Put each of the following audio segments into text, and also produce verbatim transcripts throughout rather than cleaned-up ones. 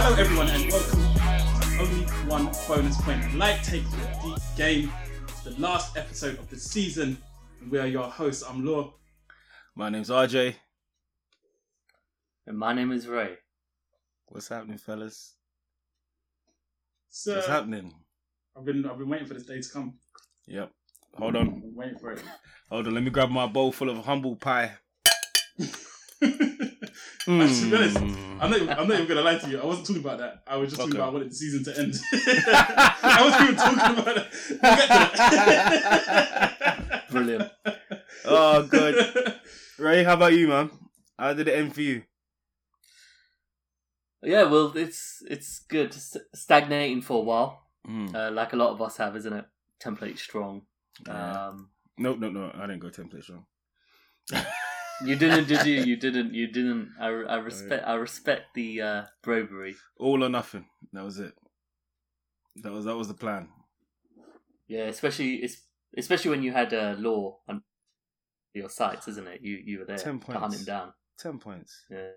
Hello everyone and welcome to Only One Bonus Point. Light takes the deep game. It's the last episode of the season. And we are your hosts. I'm Law. My name's R J. And my name is Ray. What's happening, fellas? So, What's happening? I've been I've been waiting for this day to come. Yep. Hold on. I've been waiting for it. Hold on. Let me grab my bowl full of humble pie. Mm. To be honest, I'm not, I'm not even going to lie to you. I wasn't talking about that. I was just okay. talking about I wanted the season to end. I wasn't even talking about that. We'll get to that. Brilliant. Oh, good. Ray, how about you, man? How did it end for you? Yeah, well, it's it's good. Stagnating for a while, mm. uh, like a lot of us have, isn't it? Template strong. Yeah. Um, no, no, no. I didn't go template strong. You didn't, did you? You didn't. You didn't. I, I respect. I respect the uh, bravery. All or nothing. That was it. That was that was the plan. Yeah, especially especially when you had uh, Law on your sights, isn't it? You you were there Ten points. to hunt him down. Ten points. Yeah,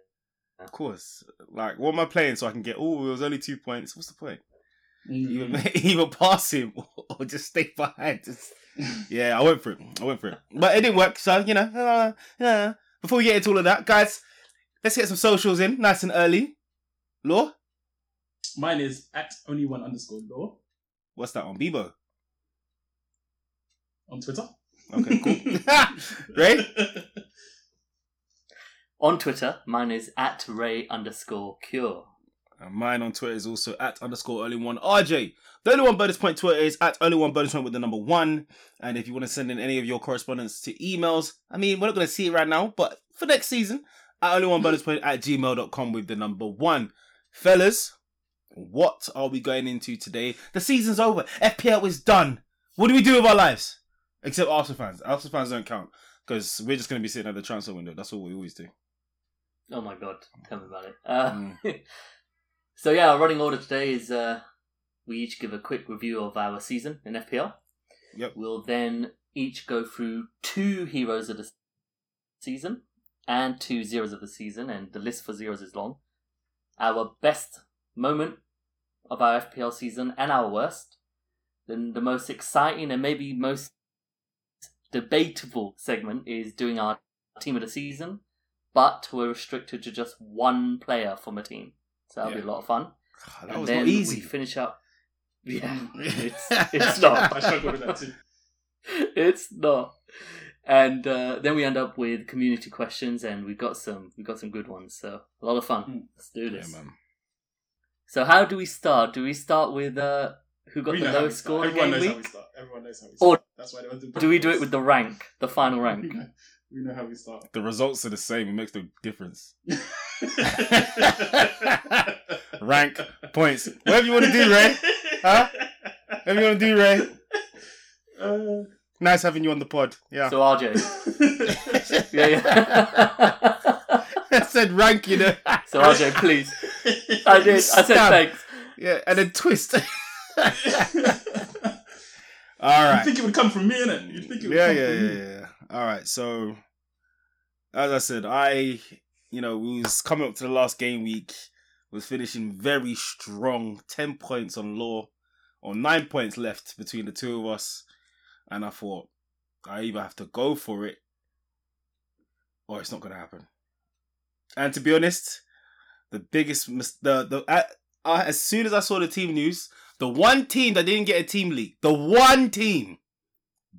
of course. Like, what am I playing so I can get? Oh, it was only two points. What's the point? Mm-hmm. Either, either pass him or just stay behind. Just... Yeah, I went for it. I went for it. But it didn't work, so, you know. Uh, yeah. Before we get into all of that, guys, let's get some socials in nice and early. Law? Mine is at only one underscore law. What's that on? Bebo? On Twitter. Okay, cool. Ray? On Twitter, mine is at Ray underscore cure. And mine on Twitter is also at underscore only one R J. The only one bonus point Twitter is at only one bonus point with the number one. And if you want to send in any of your correspondence to emails, I mean, we're not going to see it right now, but for next season, at only one bonus point at gmail dot com with the number one. Fellas, what are we going into today? The season's over. F P L is done. What do we do with our lives? Except Arsenal fans. Arsenal fans don't count because we're just going to be sitting at the transfer window. That's what we always do. Oh my God. Tell me about it. Uh, mm. So yeah, our running order today is uh, we each give a quick review of our season in F P L. Yep. We'll then each go through two heroes of the season and two zeros of the season, and the list for zeros is long. Our best moment of our F P L season and our worst. Then the most exciting and maybe most debatable segment is doing our team of the season, but we're restricted to just one player from a team. So that'll yeah. be a lot of fun. God, that and was then not easy. We finish up. Yeah, it's, it's not. I struggled with that too. It's not. And uh, then we end up with community questions, and we got some. We got some good ones. So a lot of fun. Mm. Let's do this. Yeah, man. So how do we start? Do we start with uh, who got we the lowest score? Everyone knows week? how we start. Everyone knows how we start. Or That's why do, do we do it with the rank, the final rank? We know, we know how we start. The results are the same. It makes no difference. Rank, points, whatever you want to do, Ray. Huh? Whatever you want to do, Ray. Uh, nice having you on the pod. Yeah. So R J. yeah, yeah. I said rank, you know. So R J, please. I did. I said thanks. Yeah, and then twist. All right. You'd think it would come from me, innit? You'd think it would yeah, come yeah, from yeah, me. Yeah, yeah, yeah. All right. So, as I said, I. You know, we was coming up to the last game week. Was finishing very strong. Ten points on Law. Or nine points left between the two of us. And I thought, I either have to go for it or it's not going to happen. And to be honest, the biggest... Mis- the the I, I, as soon as I saw the team news, the one team that didn't get a team league, the one team,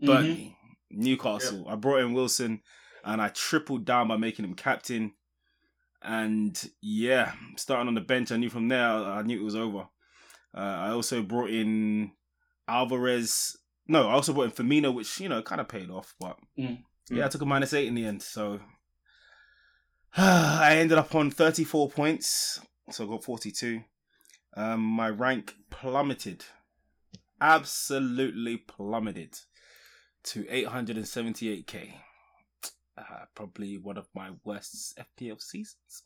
Burnley, mm-hmm. Newcastle. Yep. I brought in Wilson and I tripled down by making him captain. And yeah, starting on the bench, I knew from there, I knew it was over. Uh, I also brought in Alvarez. No, I also brought in Firmino, which, you know, kind of paid off. But mm. yeah, I took a minus eight in the end. So I ended up on thirty-four points. So I got forty-two. Um, my rank plummeted. Absolutely plummeted to eight hundred seventy-eight k. Uh, probably one of my worst F P L seasons.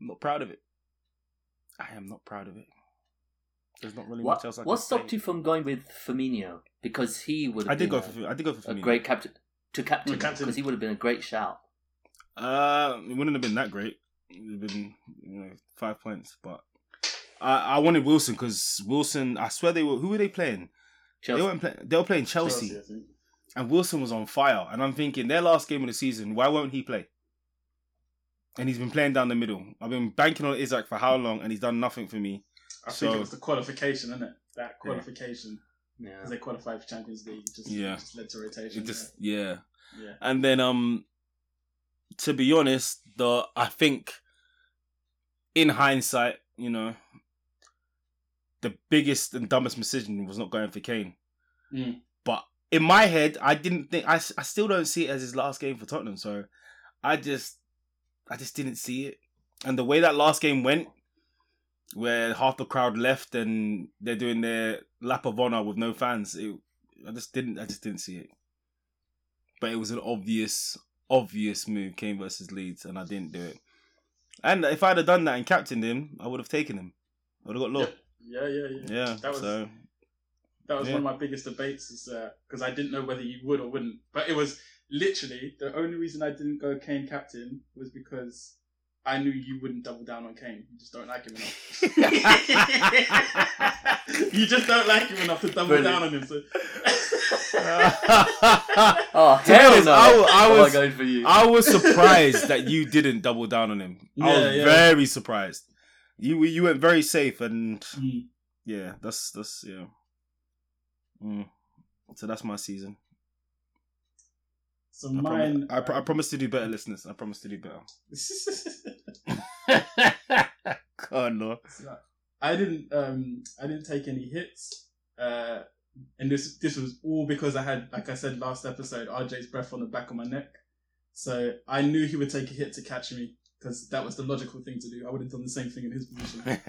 I'm not proud of it. I am not proud of it. There's not really what, much else I can say. What stopped you from going with Firmino? Because he would have I did been go a, for, I did go for Firmino. A great captain. To captain. Because he would have been a great shout. Uh, it wouldn't have been that great. It would have been, you know, five points. But I, I wanted Wilson because Wilson, I swear they were, who were they playing? Chelsea. They weren't play, They were playing Chelsea. Chelsea and Wilson was on fire. And I'm thinking, their last game of the season, why won't he play? And he's been playing down the middle. I've been banking on Isak for how long, and he's done nothing for me. I so, think it was the qualification, isn't it? That qualification. Yeah. Because they qualified for Champions League. Just, yeah. just led to rotation. It just, yeah. yeah. Yeah. And then, um, to be honest, the I think, in hindsight, you know, the biggest and dumbest decision was not going for Kane. Mm. But in my head, I didn't think... I, I still don't see it as his last game for Tottenham. So I just... I just didn't see it. And the way that last game went, where half the crowd left and they're doing their lap of honour with no fans, it, I just didn't I just didn't see it. But it was an obvious, obvious move, Kane versus Leeds, and I didn't do it. And if I'd have done that and captained him, I would have taken him. I would have got luck. Yeah, yeah, yeah. yeah. yeah that was so, that was yeah. one of my biggest debates, is because uh, I didn't know whether you would or wouldn't. But it was... Literally, the only reason I didn't go Kane captain was because I knew you wouldn't double down on Kane. You just don't like him enough. You just don't like him enough to double Brilliant. down on him. So. oh, hell no. I, I, was, oh, for you. I was surprised that you didn't double down on him. I yeah, was yeah. very surprised. You you went very safe, and mm. yeah, that's, that's yeah. Mm. So that's my season. So I, mine, promise, I, pr- I promise to do better, listeners. I promise to do better. God, Lord. So I didn't. Um, I didn't take any hits, uh, and this this was all because I had, like I said last episode, R J's breath on the back of my neck. So I knew he would take a hit to catch me because that was the logical thing to do. I would have done the same thing in his position.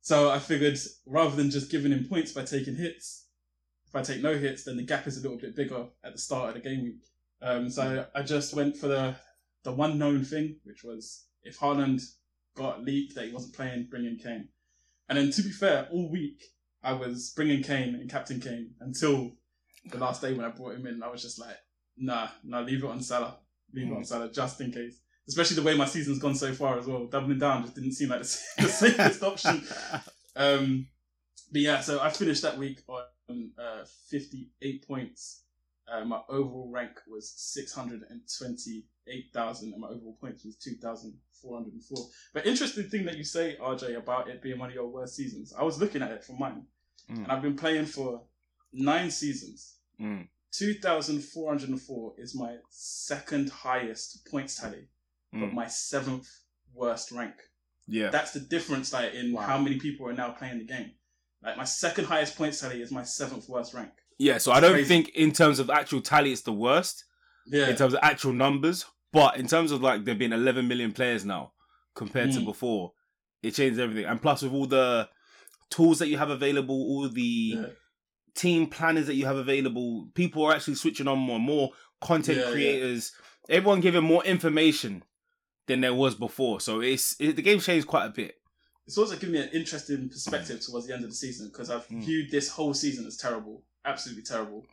So I figured, rather than just giving him points by taking hits, if I take no hits, then the gap is a little bit bigger at the start of the game week. Um, so I just went for the the one known thing, which was if Haaland got leaked that he wasn't playing, bring in Kane. And then, to be fair, all week I was bringing Kane and captain Kane until the last day when I brought him in. I was just like, nah, nah, leave it on Salah. Leave mm. it on Salah, just in case. Especially the way my season's gone so far as well. Doubling down just didn't seem like the safest option. Um, but yeah, so I finished that week on... Uh, fifty-eight points. Uh, my overall rank was six hundred twenty-eight thousand and my overall points was two thousand four hundred four. But interesting thing that you say, R J, about it being one of your worst seasons. I was looking at it for mine mm. and I've been playing for nine seasons. Mm. two thousand four hundred four is my second highest points tally, mm. but my seventh worst rank. Yeah, that's the difference, like, in wow. how many people are now playing the game. Like, my second highest points tally is my seventh worst rank. Yeah, so it's I don't crazy. think in terms of actual tally it's the worst. Yeah. In terms of actual numbers. But in terms of, like, there being eleven million players now compared mm. to before, it changes everything. And plus, with all the tools that you have available, all the yeah. team planners that you have available, people are actually switching on more and more. Content yeah, creators, yeah. everyone giving more information than there was before. So it's it, the game's changed quite a bit. It's also given me an interesting perspective towards the end of the season because I've mm. viewed this whole season as terrible, absolutely terrible,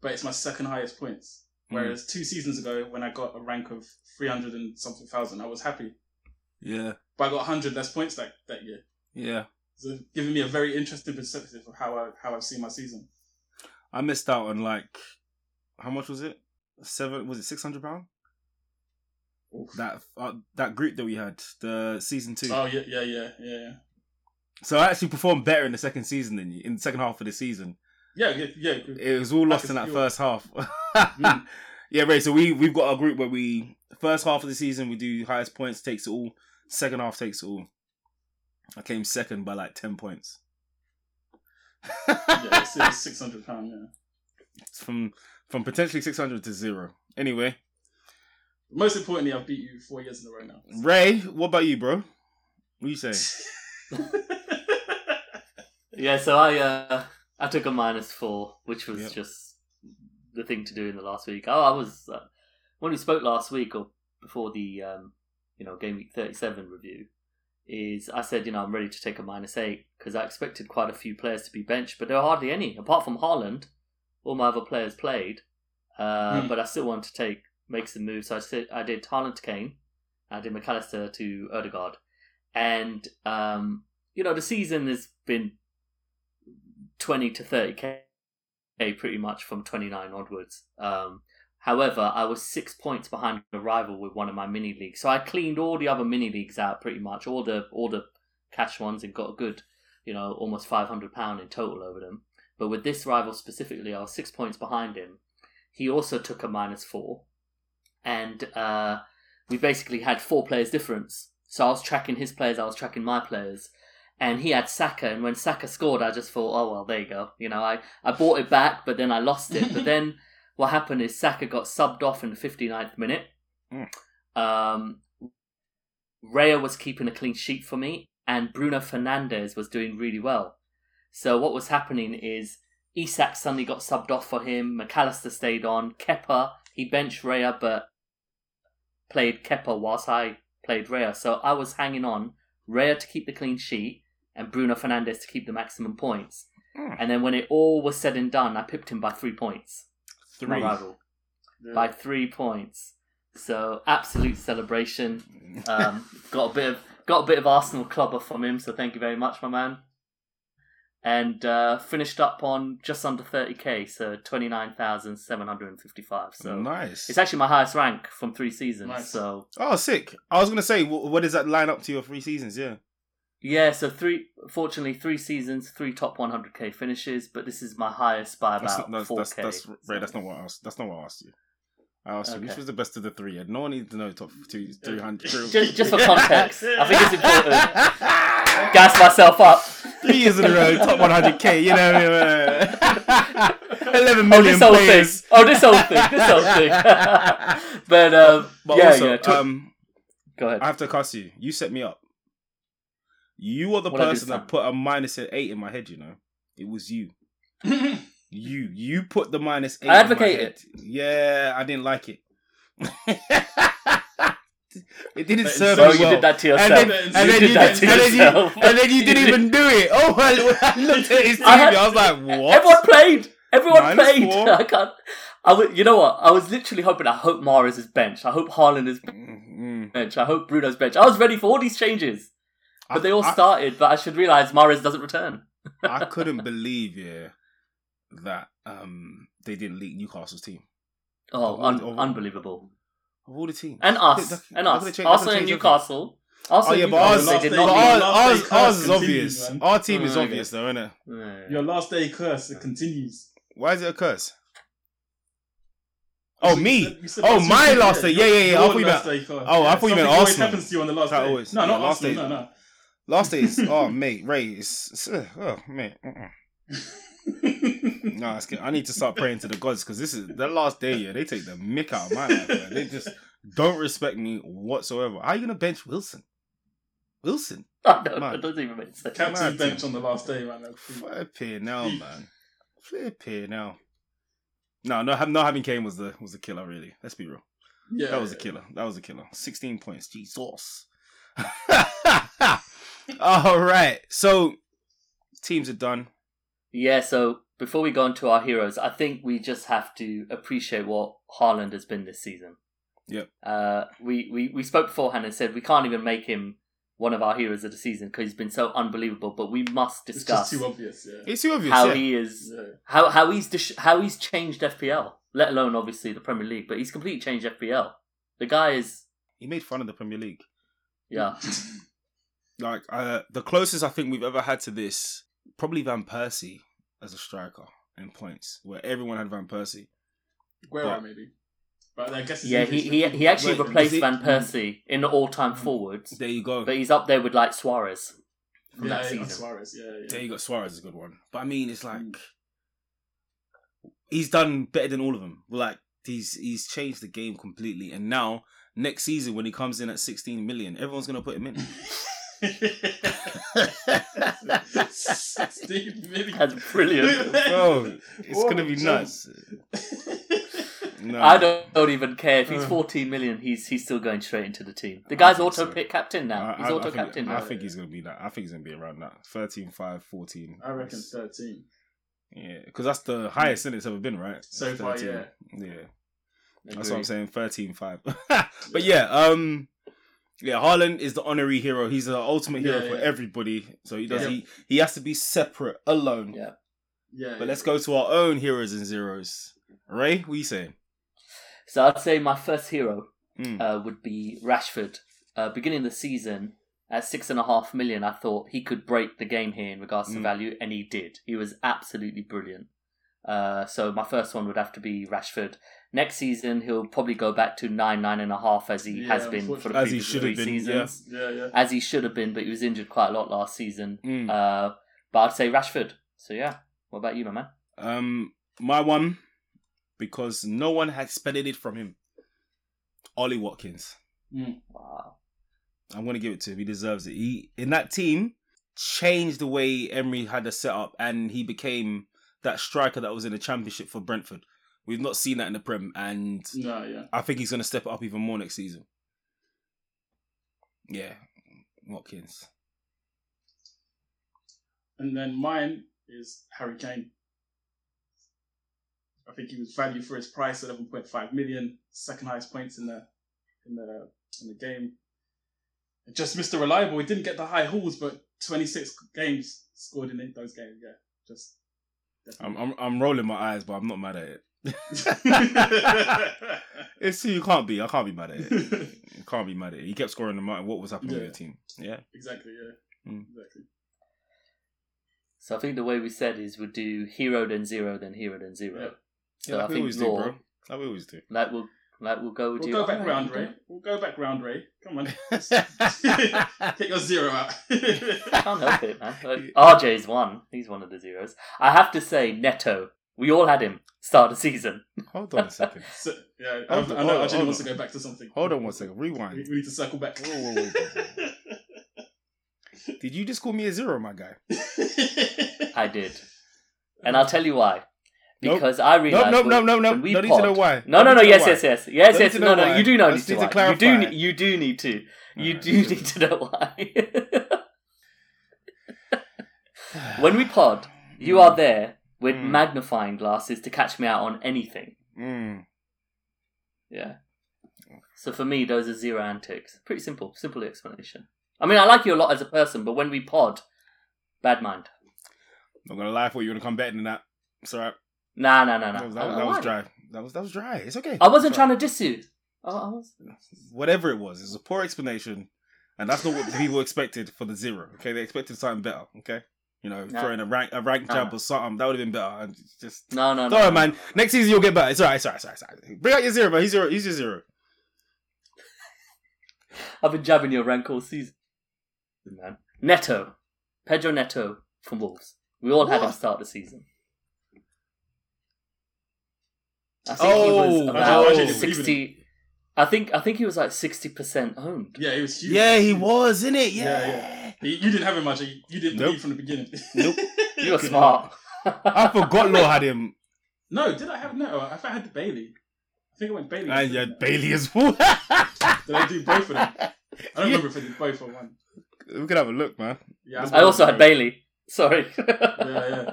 but it's my second highest points. Whereas mm. two seasons ago, when I got a rank of three hundred and something thousand, I was happy. Yeah. But I got one hundred less points that, that year. Yeah. So it's given me a very interesting perspective of how, I, how I've seen my season. I missed out on, like, how much was it? Seven? Was it six hundred pounds? That uh, that group that we had, the season two. Oh yeah, yeah, yeah, yeah. So I actually performed better in the second season than you in the second half of the season. Yeah, yeah, yeah. It was all lost in that first half. mm. Yeah, right. So we we've got our group where we first half of the season we do highest points takes it all, second half takes it all. I came second by like ten points. Yeah, it's, it's six hundred pound. Yeah, from from potentially six hundred to zero. Anyway. Most importantly, I've beat you four years in a row now. So. Ray, what about you, bro? What are you saying? Yeah, so I uh, I took a minus four, which was yep. just the thing to do in the last week. Oh, I was uh, when we spoke last week or before the um, you know game week thirty-seven review. Is I said you know I'm ready to take a minus eight because I expected quite a few players to be benched, but there were hardly any apart from Haaland. All my other players played, uh, mm. but I still wanted to take. Makes the move. So I did, I did Haaland to Kane. I did McAllister to Odegaard. And um, you know, the season has been twenty to thirty K pretty much from twenty-nine onwards. Um, however, I was six points behind a rival with one of my mini leagues. So I cleaned all the other mini leagues out pretty much, all the, all the cash ones, and got a good, you know, almost five hundred pounds in total over them. But with this rival specifically, I was six points behind him. He also took a minus four. And uh, we basically had four players difference. So I was tracking his players, I was tracking my players. And he had Saka, and when Saka scored, I just thought, oh, well, there you go. You know, I, I bought it back, but then I lost it. But then what happened is Saka got subbed off in the fifty-ninth minute. Mm. Um, Raya was keeping a clean sheet for me, and Bruno Fernandes was doing really well. So what was happening is Isak suddenly got subbed off for him, McAllister stayed on, Kepa, he benched Raya but played Kepa whilst I played Raya. So I was hanging on, Raya to keep the clean sheet and Bruno Fernandes to keep the maximum points. Mm. And then when it all was said and done, I pipped him by three points. Three? My rival. Yeah. By three points. So absolute celebration. Um, got a bit of got a bit of Arsenal clobber from him, so thank you very much, my man. And uh, finished up on just under thirty K, so twenty-nine thousand seven hundred fifty-five. So nice. It's actually my highest rank from three seasons. Nice. So oh, sick. I was going to say, what does that line up to your three seasons? Yeah. Yeah, so three. Fortunately, three seasons, three top one hundred K finishes, but this is my highest by about that's, that's, four K. That's, that's, Ray, that's not what I asked. That's not what I asked you. I asked you, okay. Which was the best of the three? No one needs to know top two, three hundred. Just, just for context, I think it's important. Gas myself up. Three years in a row, top one hundred K, you know. eleven million oh, players. Thing. Oh, this whole thing. This whole thing. but, um, but yeah, also, yeah. Talk... Um, Go ahead. I have to cuss you. You set me up. You are the what person that put a minus eight in my head, you know. It was you. you. You put the minus eight I advocate in my head. It. Yeah, I didn't like it. It didn't serve so you well. You did that to yourself. And then, and you, then did you, that did, to and yourself. Then you and then you didn't even do it. Oh, I, I looked at his T V. I, had, I was like, "What?" Everyone played. Everyone Minus played. Four. I can't. I w- you know what? I was literally hoping. I hope Mara's is bench. I hope Haaland is bench. I hope Bruno's bench. I was ready for all these changes, but I, they all I, started. But I should realize Mara's doesn't return. I couldn't believe, yeah, that um, they didn't leak Newcastle's team. Oh, un- or, or, unbelievable. Of all the teams. And us. That, that, and us. Change, Arsenal and Newcastle. Arsenal and Newcastle. Ours is obvious. Man. Our team oh, is okay. obvious though, isn't it? Yeah. Your last day curse, it continues. Why is it a curse? Oh, me? You said, you said oh, my last day. Yeah, yeah, yeah. I thought you meant, oh, yeah, I thought you meant Arsenal. Always happens to you on the last that day. Always. No, not yeah, Arsenal. Day. No, no. Last day is... Oh, mate. Ray is... Oh, mate. No, that's good. I need to start praying to the gods because this is the last day. Yeah, they take the mick out of my life. Man. They just don't respect me whatsoever. How are you gonna bench Wilson? Wilson? Oh, no, man. That doesn't even make sense. Captain bench on the last day, man. Flip here now, man. Flip here now. No, no, not having Kane was the was the killer. Really, let's be real. Yeah, that was a killer. That was a killer. Sixteen points. Jesus. All right. So teams are done. Yeah, so before we go on to our heroes, I think we just have to appreciate what Haaland has been this season. Yeah. Uh, we, we, we spoke beforehand and said we can't even make him one of our heroes of the season because he's been so unbelievable, but we must discuss... It's just too obvious, yeah. It's too obvious, how yeah. he is... Yeah. How, how, he's dis- how he's changed F P L, let alone, obviously, the Premier League, but he's completely changed F P L. The guy is... He made fun of the Premier League. Yeah. like, uh, the closest I think we've ever had to this, probably Van Persie. As a striker in points, where everyone had Van Persie, Guerra maybe, but I guess yeah, he he, he actually Wait, replaced it, Van Persie in the all-time forwards. There you go. But he's up there with like Suarez from yeah, that season. Suarez, yeah, yeah. There you go. Suarez is a good one, but I mean, it's like mm. he's done better than all of them. Like he's he's changed the game completely, and now next season when he comes in at sixteen million, everyone's gonna put him in. That's brilliant, bro. It's oh, gonna be nuts. No. I don't, don't even care if he's fourteen million. He's he's still going straight into the team. The guy's auto pick so. captain now. He's I, I, auto I think, captain. Now. I think he's gonna be that. I think he's gonna be around that thirteen, five, fourteen. I reckon thirteen. Yeah, because that's the highest yeah. it's ever been, right? So thirteen. Far, yeah, yeah. Agreed. That's what I'm saying. thirteen, five. But yeah, um. Yeah, Haaland is the honorary hero. He's the ultimate hero yeah, for yeah. everybody. So he does. Yeah. He, he has to be separate, alone. Yeah. Yeah. But yeah, let's yeah. go to our own heroes and zeros. Ray, what are you saying? So I'd say my first hero mm. uh, would be Rashford. Uh, beginning of the season, at six and a half million, I thought he could break the game here in regards to mm. value, and he did. He was absolutely brilliant. Uh, so my first one would have to be Rashford. Next season, he'll probably go back to nine, nine and a half as he yeah, has been for the previous three been, seasons. Yeah. Yeah, yeah. As he should have been, but he was injured quite a lot last season. Mm. Uh, but I'd say Rashford. So yeah, what about you, my man? Um, my one, because no one had expected it from him, Ollie Watkins. Mm. Wow. I'm going to give it to him. He deserves it. He, in that team, changed the way Emery had the setup, and he became that striker that was in the Championship for Brentford. We've not seen that in the Prem, and no, yeah. I think he's going to step it up even more next season. Yeah, Watkins. And then mine is Harry Kane. I think he was valued for his price, eleven point five million, second highest points in the in the in the game. And just Mister Reliable. He didn't get the high hauls, but twenty-six games scored in those games. Yeah, just. I'm, I'm I'm rolling my eyes, but I'm not mad at it. It's you can't be. I can't be mad at it. You can't be mad at it. He kept scoring no matter what was happening yeah. with the team. Yeah, exactly. Yeah, mm. exactly. So I think the way we said is we'll do hero then zero then hero then zero. Yeah, so yeah like I we think always more, do, bro. Like we always do. Like we'll like we'll go. We'll do, go back oh, round, Ray. We'll go back round, Ray. Come on, get your zero out. I can't help it, man. Like, R J's one. He's one of the zeros. I have to say, Neto. We all had him start the season. Hold on a second. So, yeah, I, on, I know Arjun wants on. to go back to something. Hold on one second. Rewind. We, we need to circle back. Whoa, whoa, whoa, whoa, whoa. Did you just call me a zero, my guy? I did. And I'll tell you why. Because nope. I realised... No, no, no, no, no. No need pod, to know why. No, no, no. Yes, yes, yes, yes. Yes, yes. No, no. You do know need to know why. You do, you do need to. You right, do need good. to know why. When we pod, you are there... with mm. magnifying glasses to catch me out on anything. Mm. Yeah. So for me, those are zero antics. Pretty simple. Simple explanation. I mean, I like you a lot as a person, but when we pod, bad mind. I'm not going to lie for you. You're going to come better than that. It's all right. Nah, nah, nah, nah. That was, that was, that was dry. That was, that was dry. It's okay. I wasn't trying to diss you. I, I was... Whatever it was. It was a poor explanation. And that's not what people expected for the zero. Okay? They expected something better. Okay? You know, no. throwing a rank a rank jab no. or something. That would have been better. I'm just No, no, no. Sorry, no. man. Next season you'll get better. It's all right, it's all right, it's all right, it's all right. Bring out your zero, man. He's zero. He's your zero. I've been jabbing your rank all season, man. Neto. Pedro Neto from Wolves. We all what? had him start the season. I think oh, he was about oh, sixty... I think I think he was like sixty percent owned. Yeah, he was huge. Yeah, he was, isn't it? Yeah. yeah, yeah. You didn't have him, much. You didn't nope. believe from the beginning. Nope. You were smart. I forgot Law had him. No, did I have no? I thought I had Bailey. I think I went Bailey. I had Bailey as well. Did I do both of them? I don't yeah. remember if I did both or one. We could have a look, man. Yeah, I, I also had Bailey. Sorry. yeah, yeah.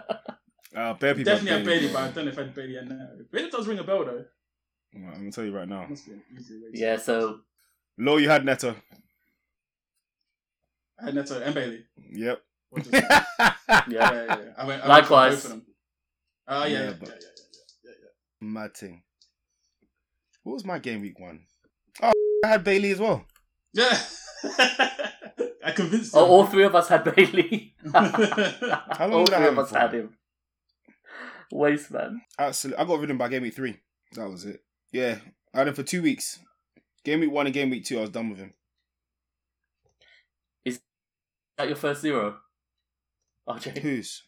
Uh, Definitely had Bailey, Bailey, but I don't know if I had Bailey and now. Bailey does ring a bell, though. I'm going to tell you right now. Must be an easier way to yeah, so... Low, you had Neto. I had Neto and Bailey. Yep. yeah. yeah, yeah, yeah. I went, I Likewise. Oh, uh, yeah, yeah, yeah, yeah, yeah, yeah, yeah, yeah. Mad thing. What was my game week one? Oh, I had Bailey as well. Yeah. I convinced him. Oh, all three of us had Bailey. How long all three of us for? had him. Waste, man. Absolutely. I got rid of him by game week three. That was it. Yeah, I had him for two weeks. Game week one and game week two, I was done with him. Is that your first zero? R J? Who's?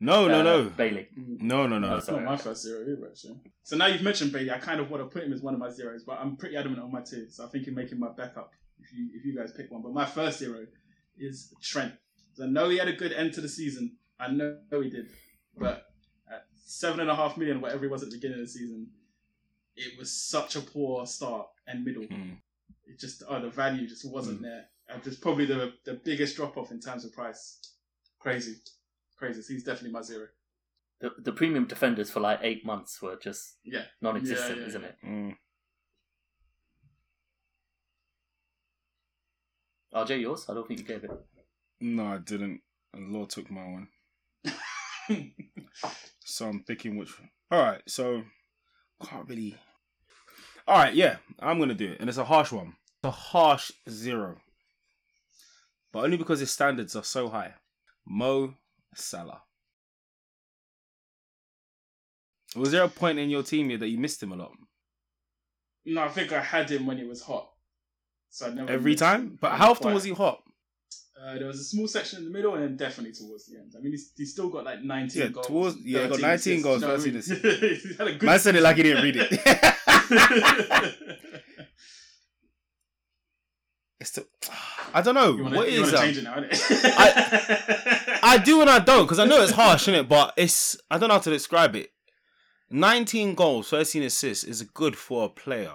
No, uh, no, no. Bailey. No, no, no. That's no, not my first zero either, actually. So now you've mentioned Bailey, I kind of want to put him as one of my zeros, but I'm pretty adamant on my two, so I think you're making my backup if you if you guys pick one. But my first zero is Trent. I know he had a good end to the season. I know he did. But at seven and a half million, whatever he was at the beginning of the season, it was such a poor start and middle. Mm. It just, oh, the value just wasn't mm. there. And it's probably the the biggest drop off in terms of price. Crazy, crazy. So he's definitely my zero. The the premium defenders for like eight months were just yeah. non-existent, yeah, yeah, isn't yeah. it? Mm. R J, yours? I don't think you gave it. No, I didn't. And Law took my one. So I'm picking which one. All right, so can't really. All right, yeah, I'm going to do it. And it's a harsh one. It's a harsh zero. But only because his standards are so high. Mo Salah. Was there a point in your team here that you missed him a lot? No, I think I had him when he was hot. So I never Every time? But how often was he hot? Uh, there was a small section in the middle and then definitely towards the end. I mean, he's, he's still got like nineteen yeah, goals. Towards, yeah, he got nineteen goals, thirteen assists. He's had a good Man said it like he didn't read it. It's the, I don't know. You wanna, what you is that? It now, I, I do and I don't, because I know it's harsh, isn't it? But it's I don't know how to describe it. nineteen goals, thirteen assists is good for a player.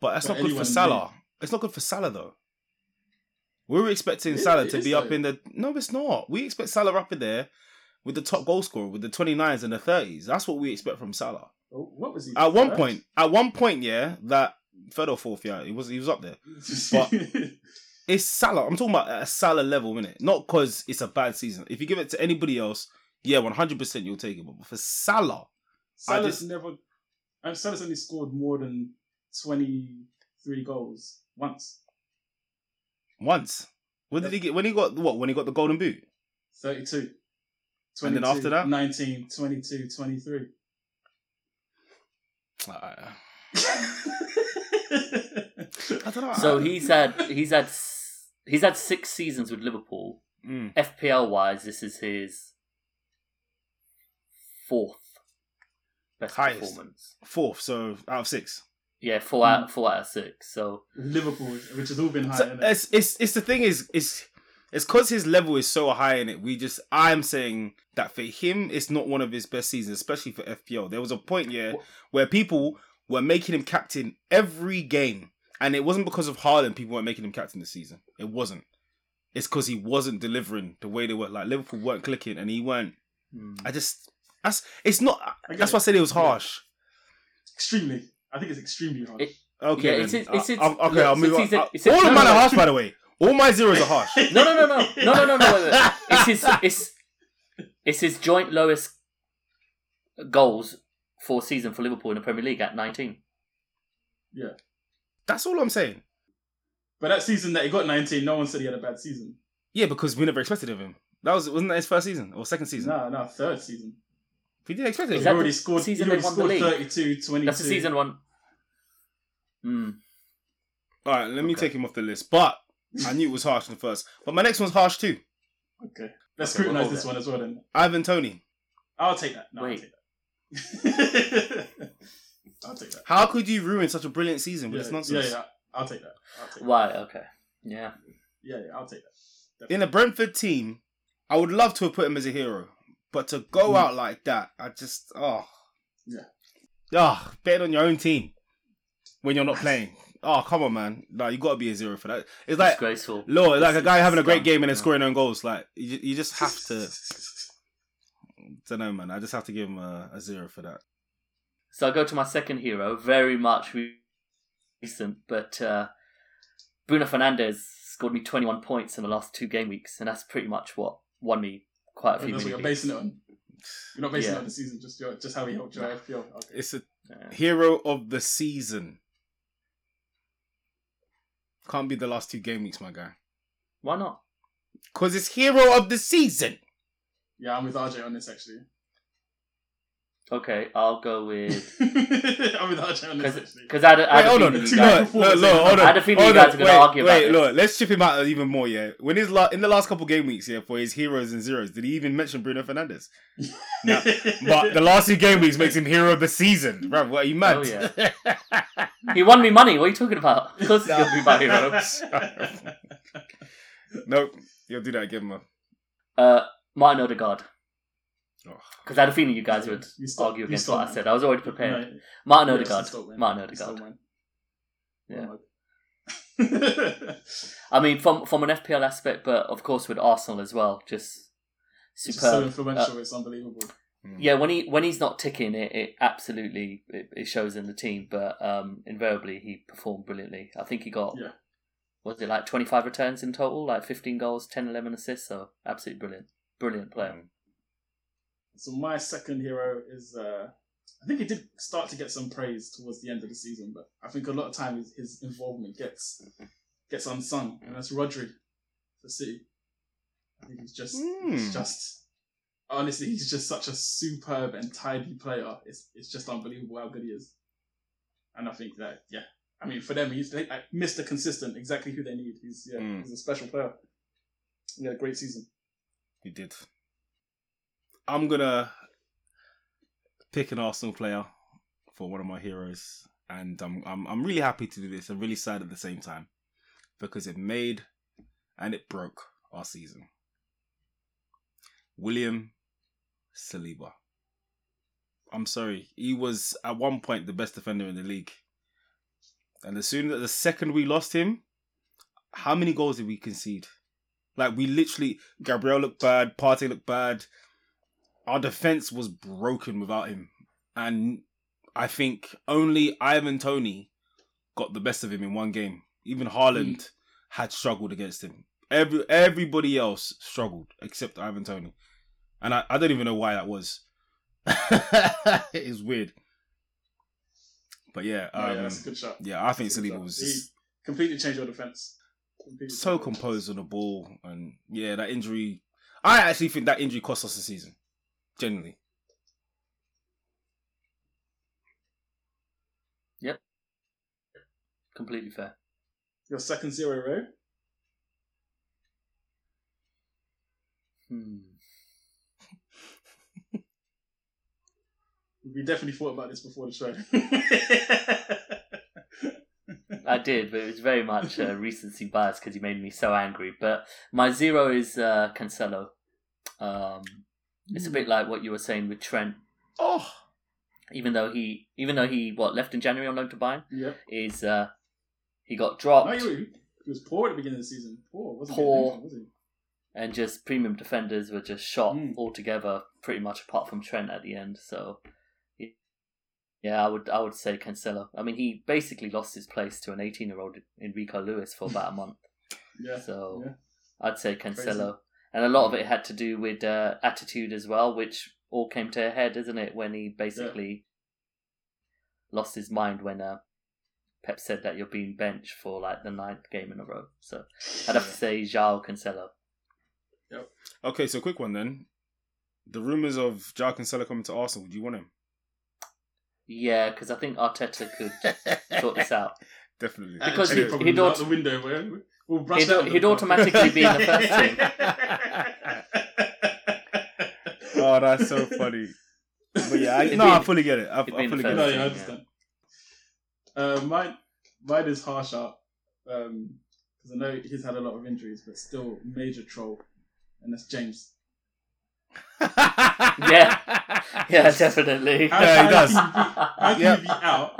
But that's but not good for Salah. Did. It's not good for Salah, though. We were expecting it, Salah it to be though. Up in the... No, it's not. We expect Salah up in there with the top goal scorer, with the twenty-nines and the thirties. That's what we expect from Salah. Oh, what was he? At one point, at one point, yeah, that third or fourth, yeah, he was, he was up there. But it's Salah. I'm talking about at a Salah level, innit? Not because it's a bad season. If you give it to anybody else, yeah, one hundred percent you'll take it. But for Salah... Salah's just... never... Salah's only scored more than twenty-three goals once. Once? When did he get? When he got what? When he got the golden boot? thirty-two. twenty-two, and then after that, nineteen, twenty-two, twenty-three. Uh, I don't know. So he's had he's had he's had six seasons with Liverpool. Mm. F P L wise, this is his fourth best highest performance. Fourth, so out of six. Yeah, four out, mm. four out of six. So Liverpool, which has all been high. So it's it's it's the thing is it's it's because his level is so high in it. We just I'm saying that for him, it's not one of his best seasons, especially for F P L. There was a point yeah where people were making him captain every game, and it wasn't because of Haaland. People weren't making him captain this season. It wasn't. It's because he wasn't delivering the way they were. Like Liverpool weren't clicking, and he weren't. Mm. I just that's it's not. That's it. Why I said it was harsh. Yeah. Extremely. I think it's extremely harsh. It, okay, yeah, it's, it's, it's, I, okay, look, I'll move on. All of mine no, are harsh, by the way. All my zeros are harsh. no, no, no, no, no, no, no, no. no. It's his, it's, it's his joint lowest goals for a season for Liverpool in the Premier League at nineteen. Yeah, that's all I'm saying. But that season that he got nineteen, no one said he had a bad season. Yeah, because we never expected of him. That was wasn't that his first season or second season? No, no, third season. We didn't expect it. He already scored, he already scored thirty-two, twenty-two. That's the season one. Mm. All right, let okay. me take him off the list. But I knew it was harsh in the first. But my next one's harsh too. Okay. Let's okay, scrutinise we'll this there. one as well then. Ivan Toney. I'll take that. No, Wait. I'll take that. I'll take that. How could you ruin such a brilliant season with yeah, this nonsense? Yeah, yeah. I'll take that. I'll take Why? That. Okay. Yeah. Yeah, yeah. I'll take that. Definitely. In a Brentford team, I would love to have put him as a hero. But to go out like that, I just, oh. Yeah. Oh, bet on your own team when you're not playing. Oh, come on, man. No, you got to be a zero for that. It's like, disgraceful. Lord, it's like a guy having a great game and then scoring own goals. Like, you, you just have to, I don't know, man. I just have to give him a, a zero for that. So I go to my second hero, very much recent, but uh, Bruno Fernandes scored me twenty-one points in the last two game weeks, and that's pretty much what won me. Quite a few. That's what you're basing it on. You're not basing yeah. it on the season, just your, just how he helped your F P L. Okay. It's a yeah. hero of the season. Can't be the last two game weeks, my guy. Why not? Because it's hero of the season. Yeah, I'm with R J on this, actually. Okay, I'll go with... I'm with R J on this, actually. Because I, I, I had a feeling you guys were going to argue wait, about Wait, look, let's chip him out even more, yeah? When his la- In the last couple game weeks, yeah, for his heroes and zeros, did he even mention Bruno Fernandes? No. But the last two game weeks makes him hero of the season. Bruv, what are you mad? Oh, yeah. He won me money. What are you talking about? Of course he's going to be my hero. Nope. You'll do that again, man. Uh, Martin Odegaard. Because I had a feeling you guys would you still, argue against what win. I said. I was already prepared. No, Martin Odegaard. Martin Odegaard. Yeah. Oh I mean, from from an F P L aspect, but of course with Arsenal as well, just superb. It's just so influential. Uh, it's unbelievable. Yeah, when he when he's not ticking, it, it absolutely it, it shows in the team. But um, invariably, he performed brilliantly. I think he got yeah. what was it, like twenty-five returns in total, like fifteen goals, ten, eleven assists, so absolutely brilliant. Brilliant player. So my second hero is, uh, I think he did start to get some praise towards the end of the season, but I think a lot of time his, his involvement gets gets unsung, and that's Rodri for City. I think he's just, mm. he's just, honestly, he's just such a superb and tidy player. It's it's just unbelievable how good he is. And I think that, yeah, I mean, for them, he's like Mister Consistent, exactly who they need. He's yeah, mm. he's a special player. He had a great season. He did. I'm going to pick an Arsenal player for one of my heroes. And I'm, I'm I'm really happy to do this. I'm really sad at the same time. Because it made and it broke our season. William Saliba. I'm sorry. He was, at one point, the best defender in the league. And as soon as the second we lost him, how many goals did we concede? Like, we literally... Gabriel looked bad. Partey looked bad. Our defence was broken without him. And I think only Ivan Toney got the best of him in one game. Even Haaland mm. had struggled against him. Every Everybody else struggled except Ivan Toney. And I, I don't even know why that was. It is weird. But yeah. Um, yeah, that's a good shot. Yeah, I think Saliba was... Just... He completely changed your defence. So composed on the ball, and yeah, that injury. I actually think that injury cost us the season, generally. Yep, completely fair. Your second zero, row. Hmm. We definitely thought about this before the show. I did, but it was very much uh, recency bias because he made me so angry. But my zero is uh, Cancelo. Um, it's a bit like what you were saying with Trent. Oh, even though he, even though he, what left in January on loan to Bayern, yeah, is uh, he got dropped. No, he, he was poor at the beginning of the season. Poor, wasn't poor, was he? And just premium defenders were just shot mm. altogether, pretty much apart from Trent at the end. So. Yeah, I would I would say Cancelo. I mean, he basically lost his place to an eighteen-year-old Enrico Lewis for about a month. yeah, so yeah. I'd say Cancelo. Crazy. And a lot of it had to do with uh, attitude as well, which all came to a head, isn't it, when he basically yeah. lost his mind when uh, Pep said that you're being benched for like the ninth game in a row. So I'd have to say João Cancelo. Yep. Okay, so quick one then. The rumours of João Cancelo coming to Arsenal, do you want him? Yeah, because I think Arteta could sort this out. Definitely. Because he'd, he'd, aut- the window, we'll, we'll brush he'd, out he'd automatically be in the first team. Oh, that's so funny. But yeah, I, no, been, I fully get it. I, I fully get it. No, yeah, I understand. Yeah. Uh, mine, mine is harsh out, because um, I know he's had a lot of injuries, but still major troll, and that's James. yeah, yeah, definitely. How, yeah, he how does. Can you be, how can you be out,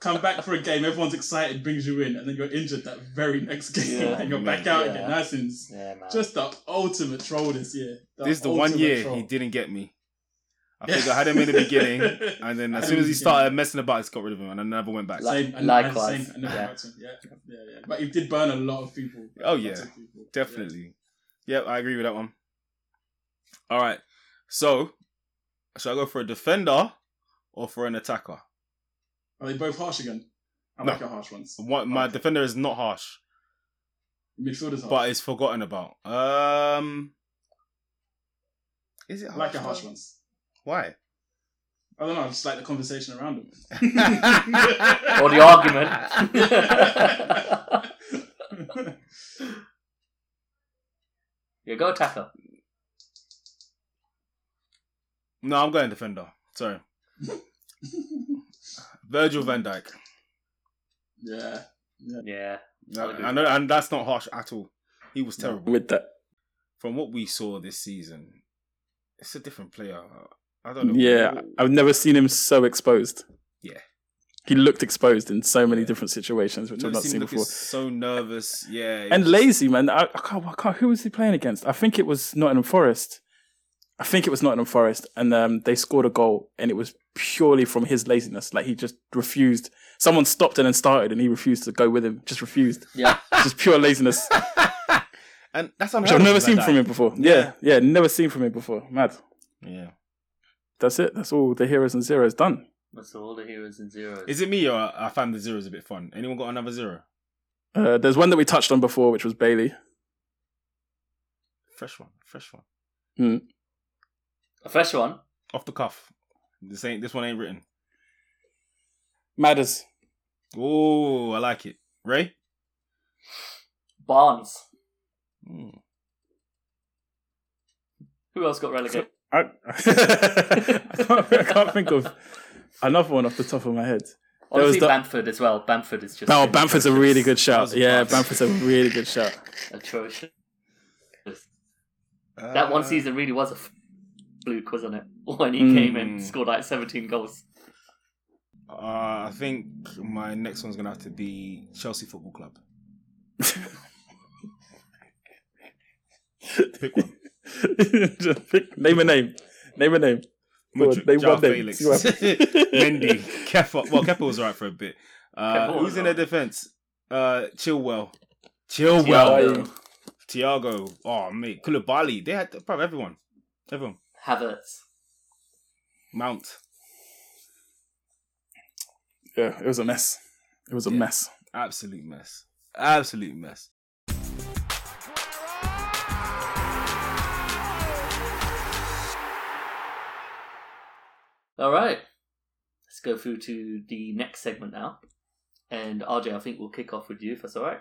come back for a game, everyone's excited, brings you in, and then you're injured that very next game, yeah, and you're man, back out yeah. again. That's ins- yeah, just the ultimate troll this year. The this is the one year troll. He didn't get me. I think I had him in the beginning, and then as soon as he started messing about, I just got rid of him, and I never went back. Like, same, likewise, same, yeah. Back yeah, yeah, yeah. But he did burn a lot of people. Oh yeah, people. Definitely. Yeah. Yep, I agree with that one. All right, so should I go for a defender or for an attacker? Are they both harsh again? I no. like a harsh ones. What, my okay. defender is not harsh. Midfielder's harsh. But it's forgotten about. Um, is it harsh? Like a harsh ones. Why? I don't know, I just like the conversation around them. Or the argument. Yeah, go attacker. No, I'm going defender. Sorry. Virgil van Dijk. Yeah. Yeah. yeah. I, I know, and that's not harsh at all. He was terrible. With that. From what we saw this season, it's a different player. I don't know. Yeah, I've never seen him so exposed. Yeah. He looked exposed in so many yeah. different situations, which I've not seen, seen before. So nervous. Yeah. And was... lazy, man. I, I, can't, I can't. Who was he playing against? I think it was Nottingham Forest. I think it was Nottingham Forest, and um, they scored a goal, and it was purely from his laziness. Like, he just refused. Someone stopped and then started, and he refused to go with him. Just refused. Yeah, just pure laziness. And that's unheard of. I've never seen from him before. Yeah, yeah, never seen from him before. Mad. Yeah, that's it. That's all the heroes and zeros done. That's all the heroes and zeros. Is it me, or I found the zeros a bit fun? Anyone got another zero? Uh, there's one that we touched on before, which was Bailey. Fresh one, fresh one. Mm. A fresh one? Off the cuff. This ain't. This one ain't written. Madders. Oh, I like it. Ray? Barnes. Mm. Who else got relegated? I, I, I, can't, I can't think of another one off the top of my head. Obviously the... Bamford as well. Bamford is just... Oh, Bamford's atrocious. A really good shout. Yeah, Bamford's a really good shout. Atrocious. Uh... That one season really was a... Luke, wasn't it? When he mm. came in, scored like seventeen goals. Uh, I think my next one's going to have to be Chelsea Football Club. Pick one. Just pick, name a name. Name a name. Madrid, name one name. Mendy. Kepa. Well, Kepa was right for a bit. Uh, who's in their defence? Uh, Chilwell. Chilwell. Thiago. Oh, mate. Koulibaly. They had to, probably everyone. Everyone. Havertz. Mount. Yeah, it was a mess. It was a yeah, mess. Absolute mess. Absolute mess. All right. Let's go through to the next segment now. And R J, I think we'll kick off with you if that's all right.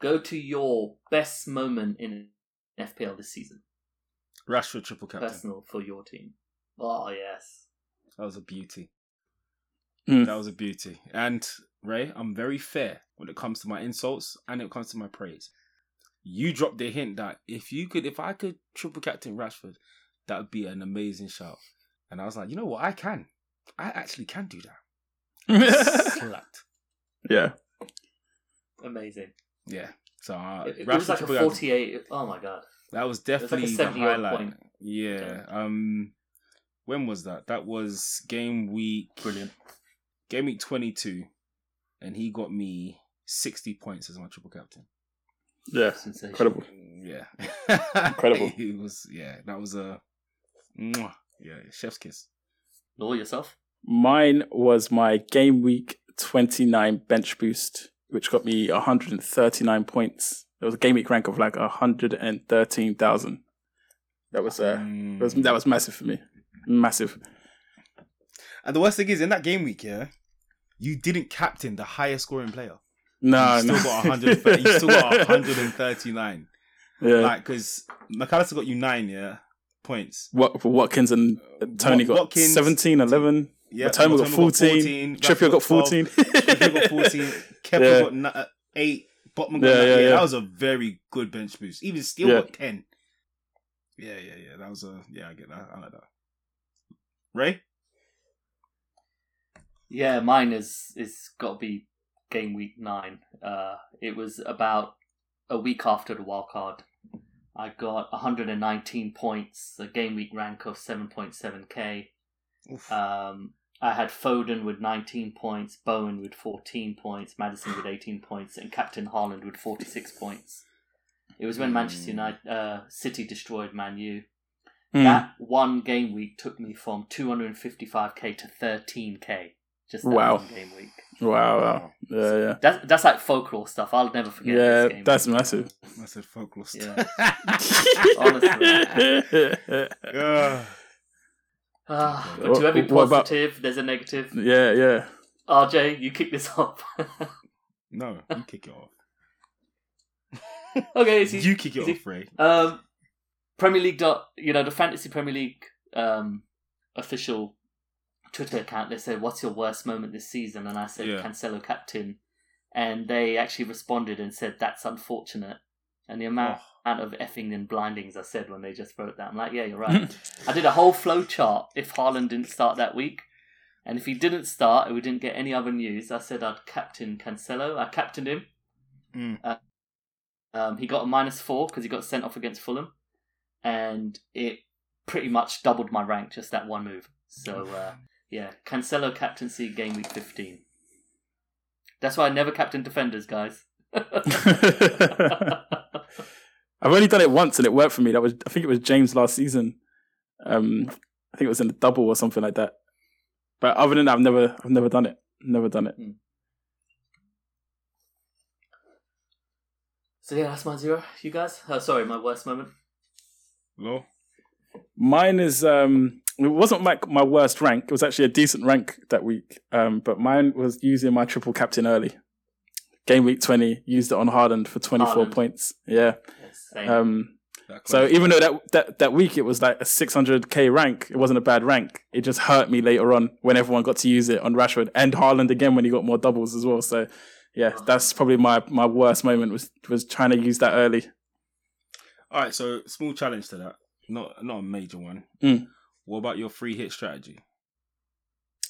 Go to your best moment in F P L this season. Rashford triple captain. Personal for your team. Oh, yes. That was a beauty. Mm. That was a beauty. And, Ray, I'm very fair when it comes to my insults and when it comes to my praise. You dropped the hint that if you could, if I could triple captain Rashford, that would be an amazing shout. And I was like, you know what? I can. I actually can do that. Slapped. Yeah. Amazing. Yeah. So uh, it, it Rashford was like a forty-eight. Captain. Oh, my God. That was definitely was like the highlight. Point. Yeah. Um, when was that? That was game week. Brilliant. Game week twenty-two, and he got me sixty points as my triple captain. Yeah, sensational. Incredible. Yeah, incredible. It was. Yeah, that was a. Yeah, chef's kiss. All yourself. Mine was my game week twenty-nine bench boost, which got me one hundred and thirty-nine points. It was a game week rank of like one hundred thirteen thousand. That was uh, mm. that was that was massive for me, massive. And the worst thing is, in that game week, yeah, you didn't captain the highest scoring player. No, you no. still got one hundred. You still got one hundred thirty-nine. Yeah, like because McAllister got you nine, yeah, points. What for Watkins and Tony Wat- got Watkins, seventeen, eleven. Yeah, Tony got fourteen. Trippier got fourteen. Trippier got fourteen. Kepa got n- eight. Botman yeah, yeah, yeah, yeah. That was a very good bench boost. Even still yeah. got ten. Yeah, yeah, yeah. That was a... Yeah, I get that. I like that. Ray? Yeah, mine is... It's got to be game week nine. Uh, it was about a week after the wildcard. I got one hundred nineteen points. A game week rank of seven point seven k. Um... I had Foden with nineteen points, Bowen with fourteen points, Madison with eighteen points, and Captain Haaland with forty-six points. It was when mm. Manchester United uh, City destroyed Man U. Mm. That one game week took me from two hundred fifty-five k to thirteen k. Just that wow. one game week. Wow, wow. Yeah, so yeah. That's, that's like folklore stuff. I'll never forget yeah, this game. Yeah, that's week. massive. Massive folklore stuff. Yeah. Honestly. Yeah. Ah, but to every positive, about... there's a negative. Yeah, yeah. R J, you kick this off. No, you kick it off. Okay, easy. You kick it easy. off, Ray. Um, Premier League dot, you know, the Fantasy Premier League um, official Twitter account. They said, "What's your worst moment this season?" And I said, yeah. "Cancelo captain," and they actually responded and said, "That's unfortunate." And the amount. Oh. Out of effing and blindings I said when they just wrote that. I'm like, yeah, you're right. I did a whole flow chart if Haaland didn't start that week. And if he didn't start and we didn't get any other news, I said I'd captain Cancelo. I captained him. Mm. Uh, um, he got a minus four because he got sent off against Fulham. And it pretty much doubled my rank, just that one move. So, uh, yeah, Cancelo captaincy game week fifteen. That's why I never captain defenders, guys. I've only done it once and it worked for me. That was, I think it was James last season. Um, I think it was in a double or something like that. But other than that, I've never, I've never done it. Never done it. Mm. So yeah, that's my zero. You guys? Oh, sorry, my worst moment. Hello? Mine is, um, it wasn't like my, my worst rank. It was actually a decent rank that week. Um, but mine was using my triple captain early. Game week twenty, used it on Haaland for twenty-four Haaland. Points. Yeah. Yes, um, so even though that, that that week it was like a six hundred k rank, it wasn't a bad rank. It just hurt me later on when everyone got to use it on Rashford and Haaland again when he got more doubles as well. So yeah, oh. that's probably my, my worst moment was, was trying to use that early. All right, so small challenge to that. Not not a major one. Mm. What about your free hit strategy?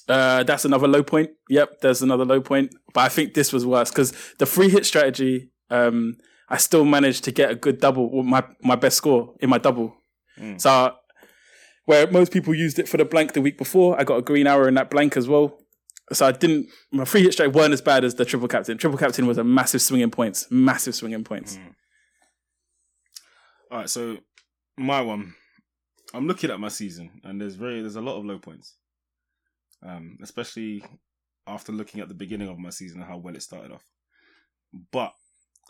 Uh, that's another low point. Yep, there's another low point. But I think this was worse because the free hit strategy, um, I still managed to get a good double, or my, my best score in my double. Mm. So where most people used it for the blank the week before, I got a green arrow in that blank as well. So I didn't, my free hit strategy weren't as bad as the triple captain. Triple captain was a massive swing in points, massive swing in points. Mm. All right, so my one, I'm looking at my season and there's very, there's a lot of low points. Um, especially after looking at the beginning of my season and how well it started off. But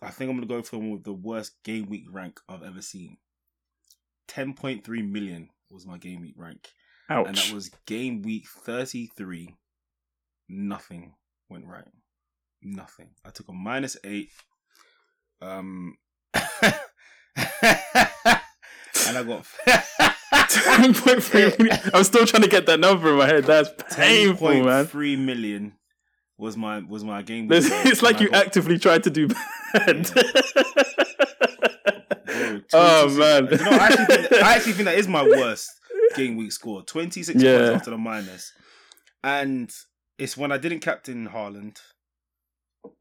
I think I'm going to go for one with the worst game week rank I've ever seen. ten point three million was my game week rank. Ouch. And that was game week thirty-three. Nothing went right. Nothing. I took a minus eight. Um, and I got... ten point three million. I'm still trying to get that number in my head. That's painful, ten. Man. ten point three million was my was my game. It's, it's like you got... actively tried to do bad. Yeah. Bro, oh man! You know, I, actually think, I actually think that is my worst game week score. twenty-six yeah. points after the minus, and it's when I didn't captain Haaland.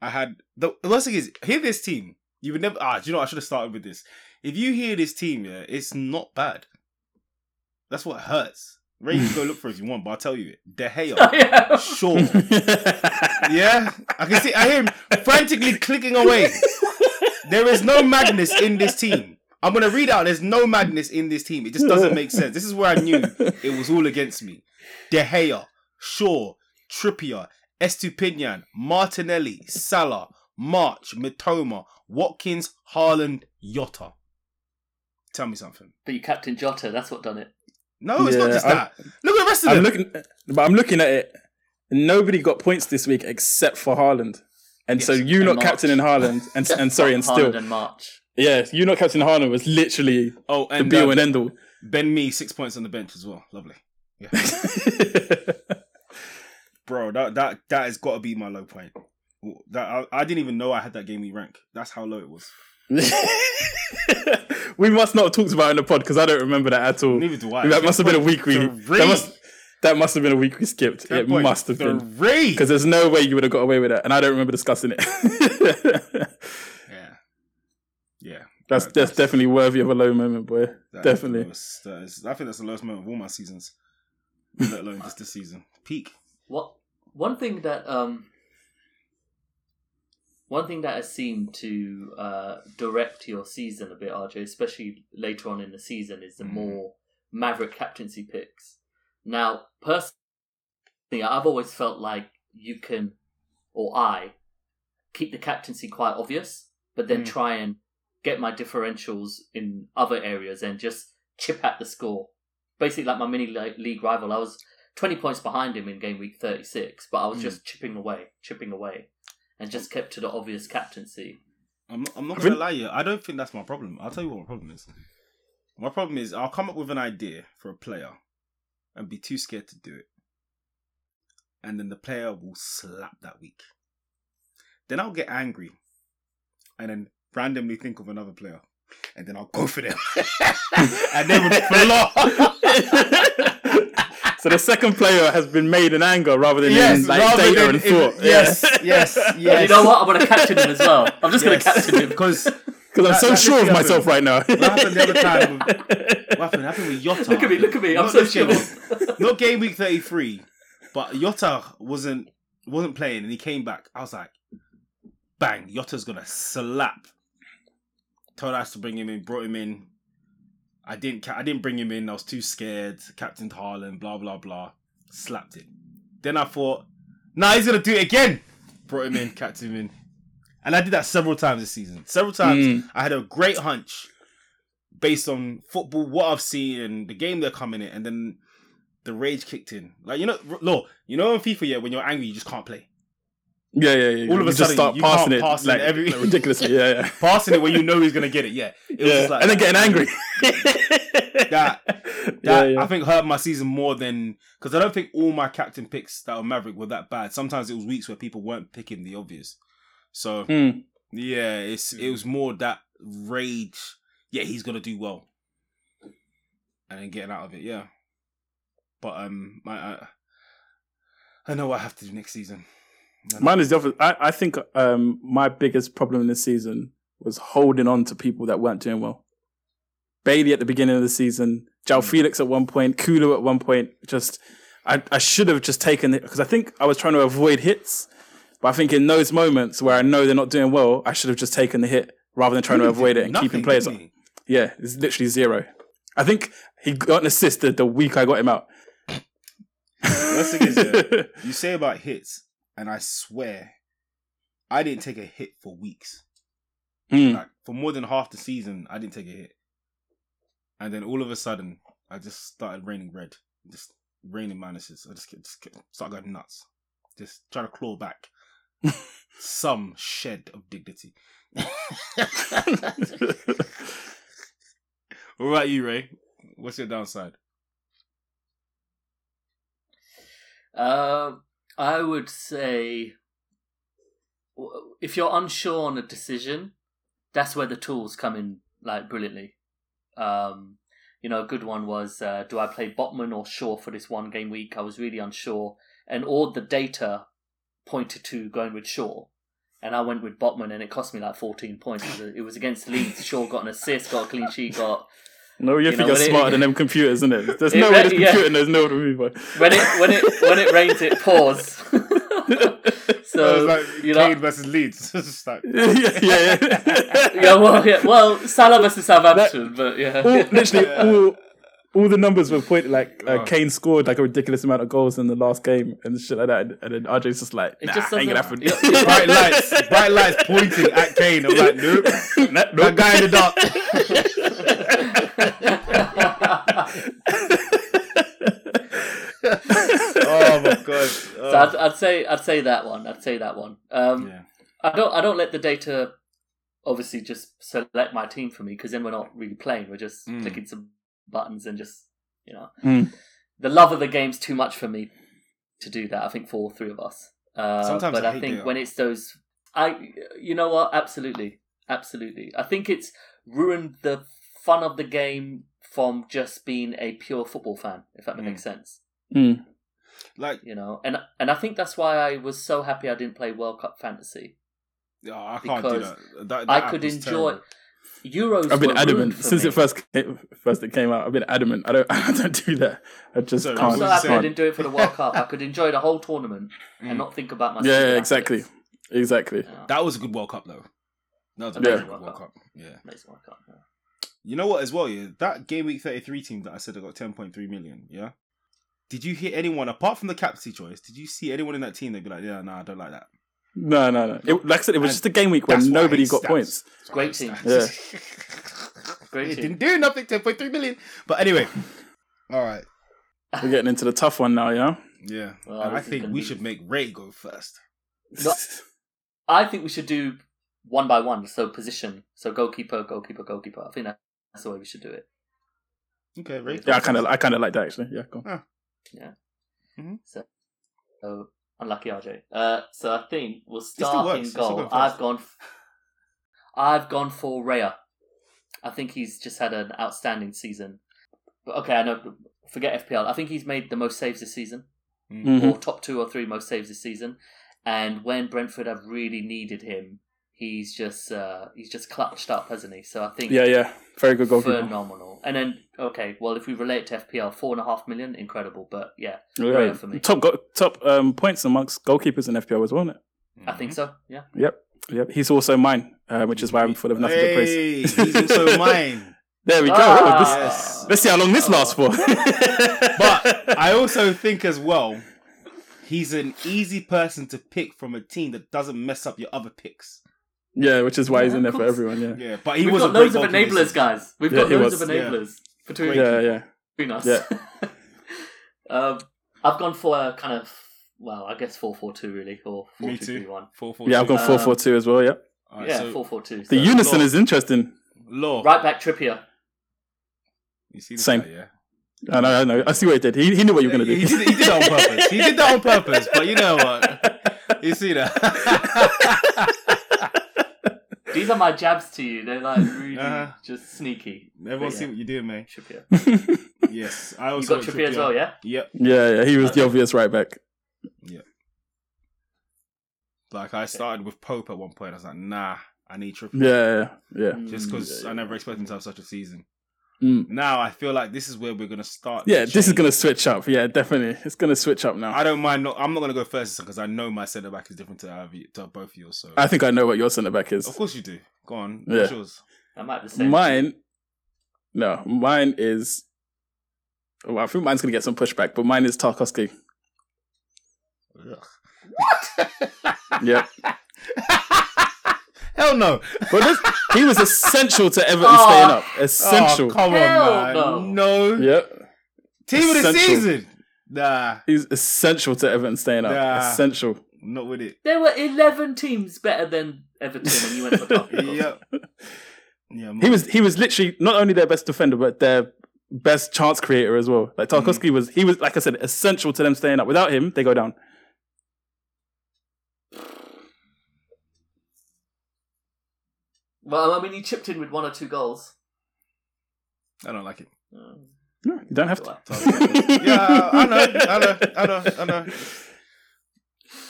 I had the, the worst thing is hear this team. You would never. Ah, do you know? I should have started with this. If you hear this team, yeah, it's not bad. That's what hurts. Ray, you can go look for it if you want, but I'll tell you it. De Gea. Oh, yeah. Shaw. Yeah? I can see, I hear him frantically clicking away. There is no madness in this team. I'm going to read out, there's no madness in this team. It just doesn't make sense. This is where I knew it was all against me. De Gea, Shaw, Trippier, Estupiñán, Martinelli, Salah, March, Mitoma, Watkins, Haaland, Jota. Tell me something. But you captain Jota, that's what done it. No, it's yeah, not just I'm, that. Look at the rest of I'm them. Looking, but I'm looking at it. Nobody got points this week except for Haaland. And yes, so you and not March. Captaining Haaland. And, and sorry, and still. Haaland and March. Yeah, you not captaining Haaland was literally oh, and, the be-all uh, and end-all. Ben Mee, six points on the bench as well. Lovely. Yeah. Bro, that, that, that has got to be my low point. That I, I didn't even know I had that game week rank. That's how low it was. We must not have talked about it in the pod because I don't remember that at all. Neither do I. That must have been a week we that must, that must have been a week we skipped. It must have been because there's no way you would have got away with that, and I don't remember discussing it. yeah, yeah, that's that's definitely worthy of a low moment, boy. Definitely. That is, I think that's the lowest moment of all my seasons, let alone just this season. Peak. What one thing that um. One thing that has seemed to uh, direct your season a bit, R J, especially later on in the season, is the mm. more Maverick captaincy picks. Now, personally, I've always felt like you can, or I, keep the captaincy quite obvious, but then mm. try and get my differentials in other areas and just chip at the score. Basically, like my mini league rival, I was twenty points behind him in game week thirty-six, but I was mm. just chipping away, chipping away. And just kept to the obvious captaincy. I'm not, I'm not going to lie you. I don't think that's my problem. I'll tell you what my problem is. My problem is I'll come up with an idea for a player and be too scared to do it. And then the player will slap that week. Then I'll get angry and then randomly think of another player. And then I'll go for them. And then we'll flop. So the second player has been made in anger rather than yes, in like, data than and thought. Yes, yes, yes. You know what? I'm going to captain him as well. I'm just yes. going to captain him. Because Because I'm so sure of myself right now. What happened the other time? With, what happened? happened with Jota? Look at me, look at me. I'm so sure. Not game week thirty-three, but Jota wasn't wasn't playing and he came back. I was like, bang, Jota's going to slap. Told us to bring him in, brought him in. I didn't I didn't bring him in. I was too scared. Captain Haaland, blah, blah, blah. Slapped it. Then I thought, nah, he's going to do it again. Brought him in, captain him in. And I did that several times this season. Several times. Mm. I had a great hunch based on football, what I've seen, and the game they're coming in. And then the rage kicked in. Like, you know, Law, you know in FIFA, yeah, when you're angry, you just can't play. Yeah, yeah, yeah. All of a you sudden, start you passing can't it, pass like, it every... like ridiculously. Yeah, yeah. Passing it when you know he's going to get it, yeah. It was yeah. Just like, and then getting angry. that, that yeah, yeah. I think, hurt my season more than... Because I don't think all my captain picks that were Maverick were that bad. Sometimes it was weeks where people weren't picking the obvious. So, mm. yeah, it's it was more that rage. Yeah, he's going to do well. And then getting out of it, yeah. But um, I, I, I know what I have to do next season. Mine is the opposite. I, I think um, my biggest problem this season was holding on to people that weren't doing well. Bailey at the beginning of the season, João mm. Felix at one point, Kulu at one point. Just, I, I should have just taken it because I think I was trying to avoid hits. But I think in those moments where I know they're not doing well, I should have just taken the hit rather than trying he to avoid it and nothing, keeping players on. Yeah, it's literally zero. I think he got an assist the, the week I got him out. That's the thing is, yeah, you say about hits, and I swear, I didn't take a hit for weeks. Mm. Like, for more than half the season, I didn't take a hit. And then all of a sudden, I just started raining red. Just raining minuses. I just, just started going nuts. Just trying to claw back. Some shed of dignity. What about you, Ray? What's your downside? Um, uh, I would say if you're unsure on a decision, that's where the tools come in, like brilliantly. Um, you know, a good one was uh, do I play Botman or Shaw for this one game week? I was really unsure, and all the data pointed to going with Shaw, and I went with Botman, and it cost me like fourteen points. It was against Leeds. Shaw got an assist, got a clean sheet, got. No, you, you think you're smarter it, than them computers, isn't it? There's it, no way this computer yeah. knows no to by. When it when it when it rains, it pours. So like you know, Kane versus Leeds. Like... yeah, yeah, yeah. yeah, well, yeah, well, Salah versus Southampton, but yeah, all, literally yeah. all. All the numbers were pointed, like, uh, oh. Kane scored, like, a ridiculous amount of goals in the last game and shit like that. And, and then R J's just like, nah, it just ain't gonna happen. You're, you're bright lights, bright lights pointing at Kane. I'm like, nope. That nope. guy in the dark. Oh, my God. Oh. So I'd, I'd say I'd say that one. I'd say that one. Um, yeah. I don't I don't let the data, obviously, just select my team for me, because then we're not really playing. We're just mm. clicking some buttons and just, you know, mm. the love of the game's too much for me to do that. I think for all three of us. Uh, Sometimes, but I, I think it. when it's those, I you know what, absolutely, absolutely. I think it's ruined the fun of the game from just being a pure football fan, if that mm. makes sense. Mm. Like you know, and and I think that's why I was so happy I didn't play World Cup Fantasy. Oh, I can't do that. that, that I could enjoy. Terrible. Euros. I've been adamant since me. it first came, first it came out. I've been adamant. I don't. I don't do that. I just so, can't. I'm so happy I didn't do it for the World Cup. I could enjoy the whole tournament mm. and not think about my. Yeah, yeah exactly, exactly. Yeah. That was a good World Cup, though. That was a yeah. good World, World Cup. Cup. Yeah, amazing World Cup. Yeah. You know what? As well, yeah. That game week thirty-three team that I said I got ten point three million. Yeah. Did you hear anyone apart from the captaincy choice? Did you see anyone in that team that be like, yeah, no, nah, I don't like that. No, no, no. It, like I said, it was and just a game week where nobody got stats. points. Great team. Yeah. Great team. It didn't do nothing, ten point three million. But anyway, all right. We're getting into the tough one now, yeah? Yeah. Well, and I think we be... should make Ray go first. No, I think we should do one by one, so position. So goalkeeper, goalkeeper, goalkeeper. I think that's the way we should do it. Okay, Ray. Yeah, I kind of I kind of like that, actually. Yeah, go on. Ah. Yeah. Mm-hmm. So... so unlucky R J. Uh, so I think we'll start in goal. I've gone, f- I've gone for Raya. I think he's just had an outstanding season. But okay, I know. Forget F P L. I think he's made the most saves this season, mm-hmm. or top two or three most saves this season. And when Brentford have really needed him, he's just uh, he's just clutched up, hasn't he? So I think yeah, yeah, very good goalkeeper, phenomenal. And then okay, well, if we relate to F P L, four and a half million, incredible. But yeah, yeah. For me. top go- top um, points amongst goalkeepers in F P L as well, isn't it? Mm-hmm. I think so. Yeah. Yep. Yep. He's also mine, uh, which is why I'm full of nothing hey, to praise. He's also mine. There we go. Ah, this, yes. Let's see how long this oh. lasts for. But I also think as well, he's an easy person to pick from a team that doesn't mess up your other picks. Yeah, which is why yeah, he's in there for everyone. Yeah, yeah. But he We've was got a loads of enablers, guys. We've yeah, got loads was. of enablers yeah. between yeah, yeah. between us. Yeah. um, I've gone for a kind of well, I guess four four two really, or four two three one. Four four. Yeah, I've gone four four two as well. Yeah. Right, yeah, so four four two. The so unison law. is interesting. Law right back Trippier. You see the same. Guy, yeah. I know, I know. I see what he did. He, he knew what you were going to do. He did, he did that on purpose. He did that on purpose, but you know what? You see that? These are my jabs to you. They're like really uh, just sneaky. Everyone yeah. see what you do, mate. Trippier. Yes. I also you got Trippier as well, yeah? Yep. Yeah, yeah. He was okay. the obvious right back. Yeah. Like, I started with Pope at one point. I was like, nah, I need Trippier. Yeah, yeah, yeah. Just because yeah, yeah. I never expected him to have such a season. Mm. Now I feel like this is where we're gonna start. Yeah, this is gonna switch up. Yeah, definitely, it's gonna switch up now. I don't mind. Not, I'm not gonna go first because I know my centre back is different to, uh, to both of yours. So I think I know what your centre back is. Of course you do. Go on. Yeah. What's yours? I might be the same. Mine. No, mine is. Well, I think mine's gonna get some pushback, but mine is Tarkowski. What? Yeah. Hell no. But this, he was essential to Everton oh, staying up. Essential. Oh, come on, man. No. no. Yep. Team essential. of the season. Nah. He was essential to Everton staying up. Nah. Essential. Not with it. There were eleven teams better than Everton and you went for Tarkowski. Yep. Yeah, he was he was literally not only their best defender, but their best chance creator as well. Like Tarkowski mm-hmm. was, he was, like I said, essential to them staying up. Without him, they go down. Well, I mean, he chipped in with one or two goals. I don't like it. Um, no, you don't have to. Yeah, I know, I know, I know, I know.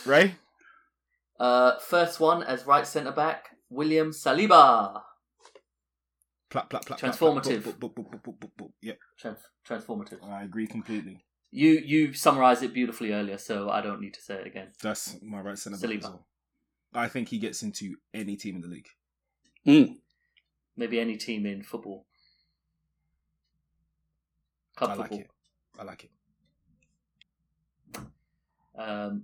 Ray? Uh, first one as right centre-back, William Saliba. Plap, plap, plap. Transformative. Plap, plap, plap, plap, plap, plap, plap. Yep. Trans- transformative. I agree completely. You you summarised it beautifully earlier, so I don't need to say it again. That's my right centre-back Saliba. As well. I think he gets into any team in the league. Mm. Maybe any team in football. Club I like football. it. I like it. Um,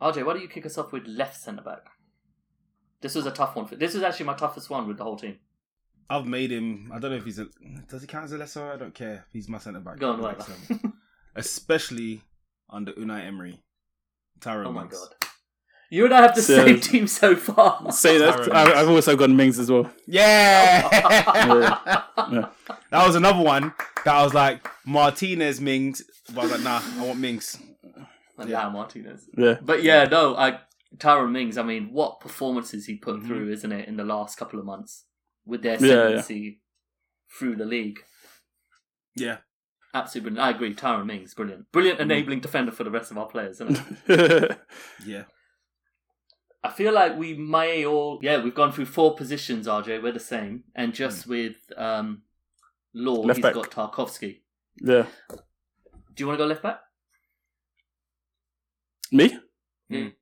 R J, why don't you kick us off with left centre back? This was a tough one. For, this is actually my toughest one with the whole team. I've made him. I don't know if he's a. Does he count as a left centre? I don't care. He's my centre back. Go on, right. Especially under Unai Emery. Tyrone Oh my Mings. God. You and I have the so, same team so far. Say that. I've also got Mings as well. Yeah. yeah. yeah. That was another one that I was like, Martinez, Mings. But I was like, nah, I want Mings. Like, yeah. Nah, Martinez. Yeah. But yeah, no, I Tyrone Mings, I mean, what performances he put mm-hmm. through, isn't it, in the last couple of months with their ascendancy yeah, yeah. through the league. Yeah. Absolutely brilliant. I agree. Tyrone Mings, brilliant. Brilliant mm-hmm. enabling defender for the rest of our players, isn't it? Yeah. I feel like we may all... Yeah, we've gone through four positions, R J. We're the same. And just with um, Law, left he's back. got Tarkowski. Yeah. Do you want to go left back? Me? Mm.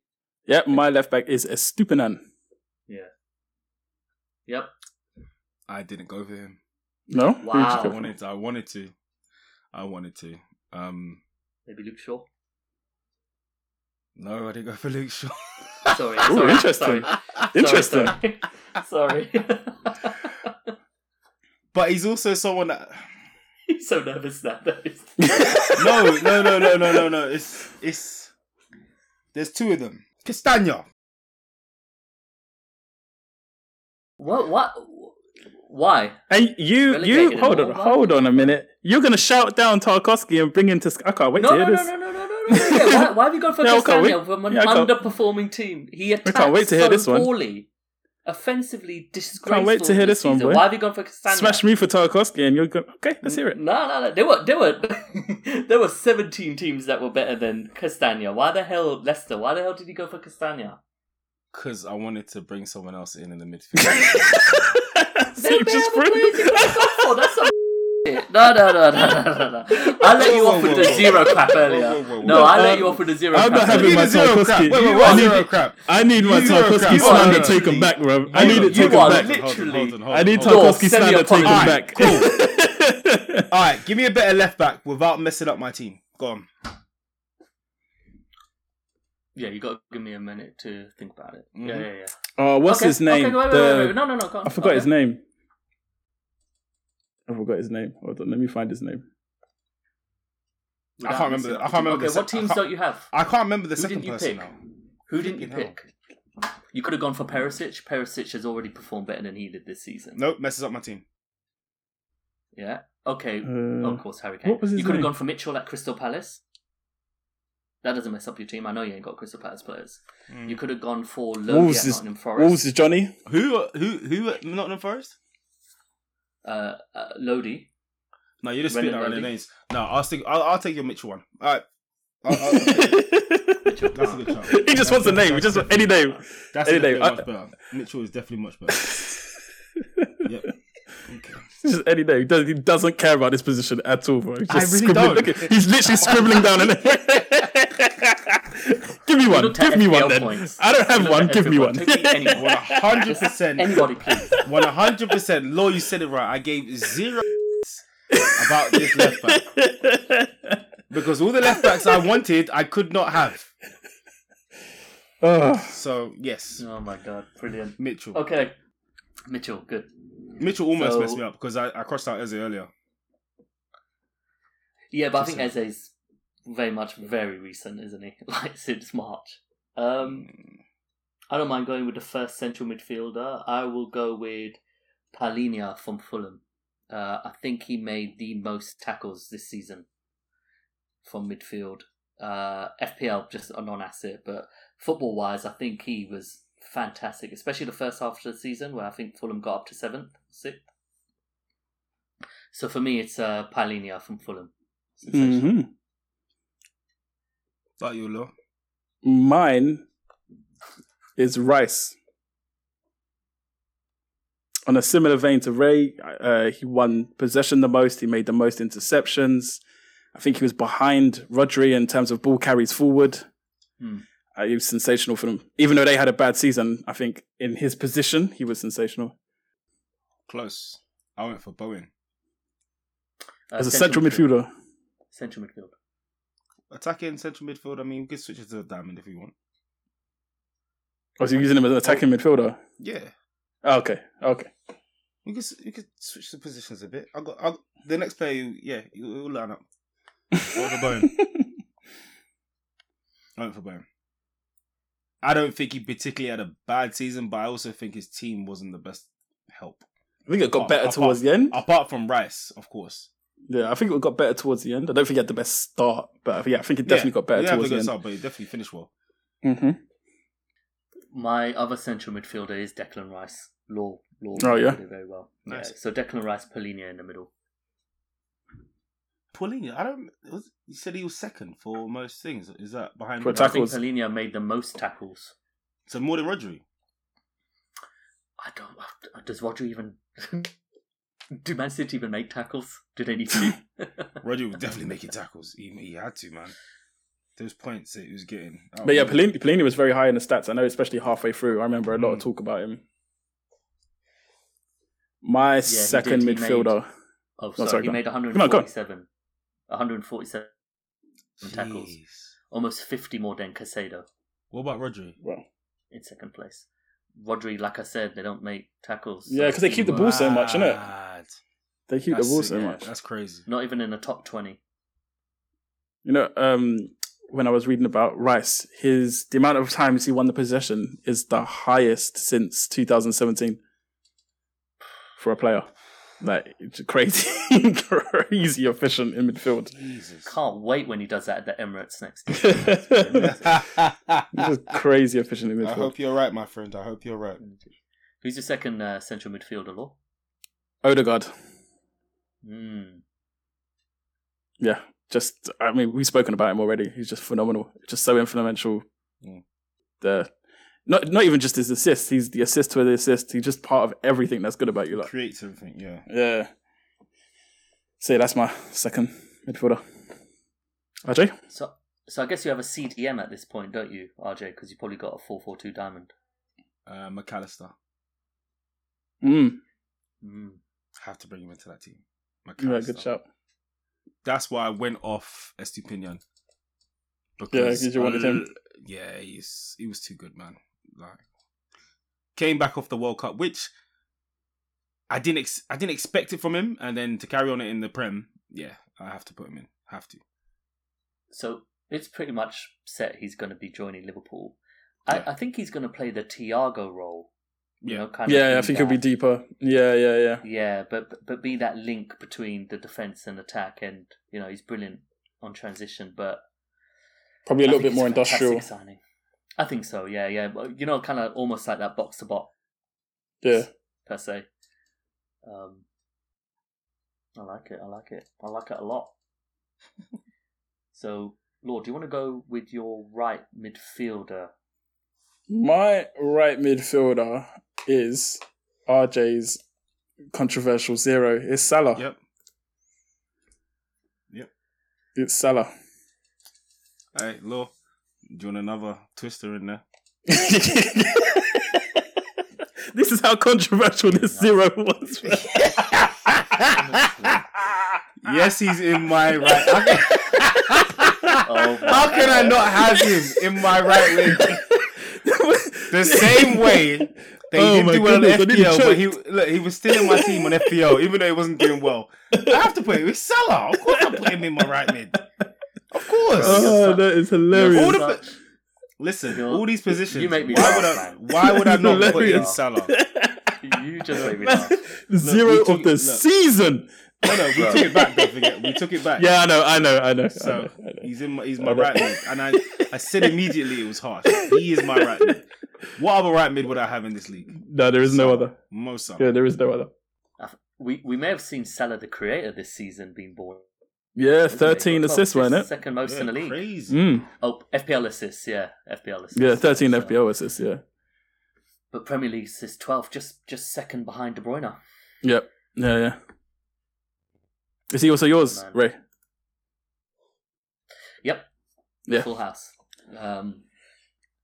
Yeah, my left back is Estupinan. Yeah. Yep. I didn't go for him. No? Wow. I wanted to. I wanted to. I wanted to. Um, Maybe Luke Shaw? No, I didn't go for Luke Shaw. Sorry, sorry. Ooh, interesting. Sorry. Interesting. Sorry. sorry. sorry. But he's also someone that he's so nervous now. no, no, no, no, no, no, no. It's it's there's two of them. Castagne. What? What? Why? And you, Relegated you hold on, right? hold on a minute. You're gonna shout down Tarkowski and bring in to. I can't wait no, to hear no, this. No, no, no, no. yeah, why, why have you gone for yeah, Castagne from an yeah, underperforming team? He attacked I can't wait to hear so this one. poorly. Offensively disgraceful. I can't wait to hear this season. one, boy. Why have you gone for Castagne? Smash me for Tarkowski and you're going, okay, let's hear it. No, no, no. There were, there were, there were seventeen teams that were better than Castagne. Why the hell, Leicester, why the hell did you go for Castagne? because I wanted to bring someone else in in the midfield. So you just bring... That's some shit. No, no, no, no, no, no, no. I let you off with the zero crap earlier. No, I let you off with the zero crap. I'm not having my Tarkowski. I need my Tarkowski slander taken back, bro. I need it taken back. I need Tarkowski slander taken back. Cool. All right, give me a better left back without messing up my team. Go on. Yeah, you got to give me a minute to think about it. Mm-hmm. Yeah, yeah, yeah. Oh, uh, what's okay. his name? Okay, wait, wait, the... wait, wait, wait. No, no, no. Go on. I forgot okay. his name. I forgot his name. Hold on, let me find his name. Without I can't remember. I can't remember. Okay, the se- what teams don't you have? I can't remember the Who second person pick? now. Who didn't you pick? You could have gone for Perisic. Perisic has already performed better than he did this season. Nope, messes up my team. Yeah. Okay. Uh, of course, Harry Kane. What was his you could name? have gone for Mitchell at Crystal Palace. That doesn't mess up your team. I know you ain't got Crystal Palace players. Mm. You could have gone for Lowe at Nottingham Forest. Wolves is Johnny. Who? Who? Who at Nottingham Forest? Uh, uh, Lodi. No, you're just spitting out their names. No, I'll, stick, I'll I'll take your Mitchell one. All right. I'll, I'll, Mitchell, that's a good chance. He just that's wants a name. He just wants any name. That's any name. Much better. Mitchell is definitely much better. Yep. Okay. Just any name. He doesn't, he doesn't care about his position at all, bro. He's just I really don't. Look at, he's literally scribbling down a name. Give me one. Give me one then. Points. I don't have you one. Give me one. One hundred percent. Anybody, please. One hundred percent. Law, you said it right. I gave zero about this left back because all the left backs I wanted, I could not have. Uh, so yes. Oh my god! Brilliant, Mitchell. Okay, Mitchell. Good. Mitchell almost so, messed me up because I, I crossed out Eze earlier. Yeah, but Just I think so. Eze's very much very recent, isn't he? Like since March. Um, I don't mind going with the first central midfielder. I will go with Palhinha from Fulham. Uh, I think he made the most tackles this season from midfield. Uh, F P L, just a non-asset, but football-wise, I think he was fantastic, especially the first half of the season where I think Fulham got up to seventh, sixth. So for me, it's uh, Palhinha from Fulham. Sensational. Mm-hmm. About you, Lo? Mine is Rice. On a similar vein to Ray, uh, he won possession the most. He made the most interceptions. I think he was behind Rodri in terms of ball carries forward. Hmm. Uh, he was sensational for them. Even though they had a bad season, I think in his position, he was sensational. Close. I went for Bowen. Uh, As a central, central midfielder. midfielder. Central midfielder. Attacking central midfield, I mean, we can switch it to the diamond if we want. Oh, so you're using him as an attacking oh. midfielder? Yeah. Oh, okay, okay. We could, we could switch the positions a bit. I got, I got the next player, you, yeah, you'll line up. I went for Bowen. I went for Bowen. I don't think he particularly had a bad season, but I also think his team wasn't the best help. I think it got apart, better apart, towards the end. Apart from Rice, of course. Yeah, I think it got better towards the end. I don't think he had the best start, but yeah, I think it definitely yeah, got better yeah, towards the end. Yeah, but he definitely finished well. Mm-hmm. My other central midfielder is Declan Rice. Law, Law, oh yeah, did very well. Nice. Yeah, so Declan Rice, Palhinha in the middle. Palhinha, I don't. Was, you said he was second for most things. Is that behind? For tackles, I think Palhinha made the most tackles. So more than Rodri. I don't. Does Rodri even? Do Man City even make tackles? Do they need to? Rodri was definitely making tackles. He, he had to, man. Those points that he was getting. But yeah, Palhinha, Palhinha was very high in the stats. I know, especially halfway through. I remember a lot mm. of talk about him. My yeah, second he he midfielder. Made, oh, sorry. sorry he made one hundred forty-seven. On, on. one hundred forty-seven Jeez. Tackles. Almost fifty more than Casado. What about Rodri? Well, in second place. Rodri, like I said, they don't make tackles. So yeah, because they keep the ball so much, innit? They keep that's, the ball so yeah, much. That's crazy. Not even in the top twenty. You know, um, when I was reading about Rice, his the amount of times he won the possession is the highest since two thousand seventeen for a player. Like, it's crazy, crazy efficient in midfield. Jesus. Can't wait when he does that at the Emirates next year. Just crazy efficient in midfield. I hope you're right, my friend. I hope you're right. Who's your second uh, central midfielder, Law? Odegaard. Mm. Yeah, just, I mean, we've spoken about him already. He's just phenomenal. Just so influential. Mm. The Not not even just his assists. He's the assist with the assist. He's just part of everything that's good about you. Like. Creates everything, yeah. Yeah. So yeah, that's my second midfielder. R J? So so I guess you have a C D M at this point, don't you, R J? Because you probably got a four four two diamond. Uh, McAllister. Mm. Mm. Have to bring him into that team. McAllister. Yeah, good shout. That's why I went off Estupinian. Because, yeah, because you wanted him. Uh, yeah, he's, he was too good, man. Like, came back off the World Cup, which I didn't ex- I didn't expect it from him, and then to carry on it in the Prem, yeah, I have to put him in. Have to. So it's pretty much set he's going to be joining Liverpool. Yeah. I, I think he's going to play the Thiago role. You yeah, know, kind yeah, of yeah I think that. He'll be deeper. Yeah, yeah, yeah. Yeah, but but be that link between the defence and attack, and you know he's brilliant on transition, but probably a little bit more industrial. Signing. I think so. Yeah, yeah. You know, kind of almost like that box to box. Yeah. Per se. Um, I like it. I like it. I like it a lot. So, Lord, do you want to go with your right midfielder? My right midfielder is R J's controversial zero. It's Salah. Yep. Yep. It's Salah. All right, Law, do you want another twister in there? This is how controversial this zero was. Yes, he's in my right. How can, oh my how can I not have him in my right leg? The same way they oh didn't do well on F P L, but he look, he was still in my team on F P L, even though he wasn't doing well. I have to put him with Salah. Of course I put him in my right mid. Of course. Oh, that is hilarious. All the, listen, You're, all these positions, you make me why, would I, why would I not hilarious. put in Salah? You just make me laugh. Zero look, of the look. season. No, no, we took it back. Don't forget, we took it back. Yeah, I know, I know, I know. So I know, I know. he's in, my, he's my right mid, and I, I said immediately it was harsh. He is my right mid. What other right mid would I have in this league? No, there is Salah. no other. Mo Salah. Yeah, there is no other. We we may have seen Salah, the creator, this season being born. Yeah, thirteen assists, weren't it? Second most yeah, in the league. Crazy. Mm. Oh, F P L assists. Yeah, F P L assists. Yeah, thirteen so. F P L assists. Yeah. But Premier League assists twelve, just just second behind De Bruyne. Yep. Yeah. Yeah. Is he also yours, oh, Ray? Yep. Yeah. Full house. Um,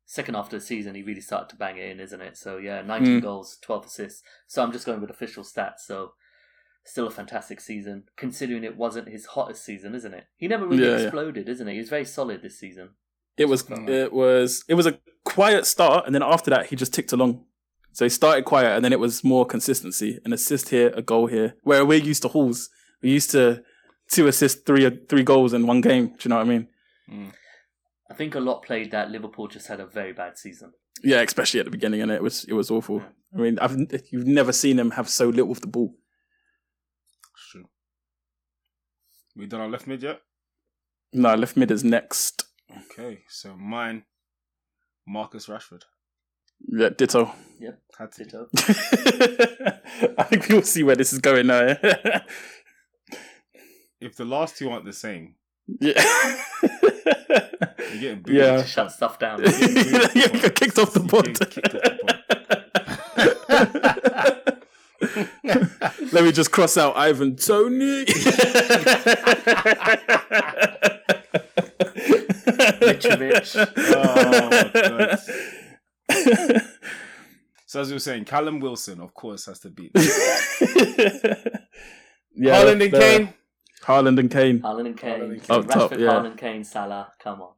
second after the season, he really started to bang it in, isn't it? So, yeah, nineteen mm. goals, twelve assists. So I'm just going with official stats. So still a fantastic season, considering it wasn't his hottest season, isn't it? He never really yeah, exploded, yeah. isn't he? He was very solid this season. It was, so, it was, it was a quiet start, and then after that, he just ticked along. So he started quiet, and then it was more consistency. An assist here, a goal here, where we're used to hauls. We used to two assists, three three goals in one game. Do you know what I mean? Mm. I think a lot played that Liverpool just had a very bad season. Yeah, especially at the beginning, and it was it was awful. Yeah. I mean, I've you've never seen them have so little of the ball. That's true. We done our left mid yet? No, left mid is next. Okay, so mine, Marcus Rashford. Yeah, ditto. Yep, had to ditto. I think we will see where this is going now. Yeah? If the last two aren't the same, yeah, you're getting booed. Yeah. To shut stuff down. You got kicked off the pod. Let me just cross out Ivan Tony. Mitrovic. Oh my God. So as we were saying, Callum Wilson, of course, has to beat. Yeah, Haaland and Kane. Haaland and Kane. Haaland and Kane. Haaland and Kane. Up top, Rashford, yeah. Haaland, Kane, Salah. Come on.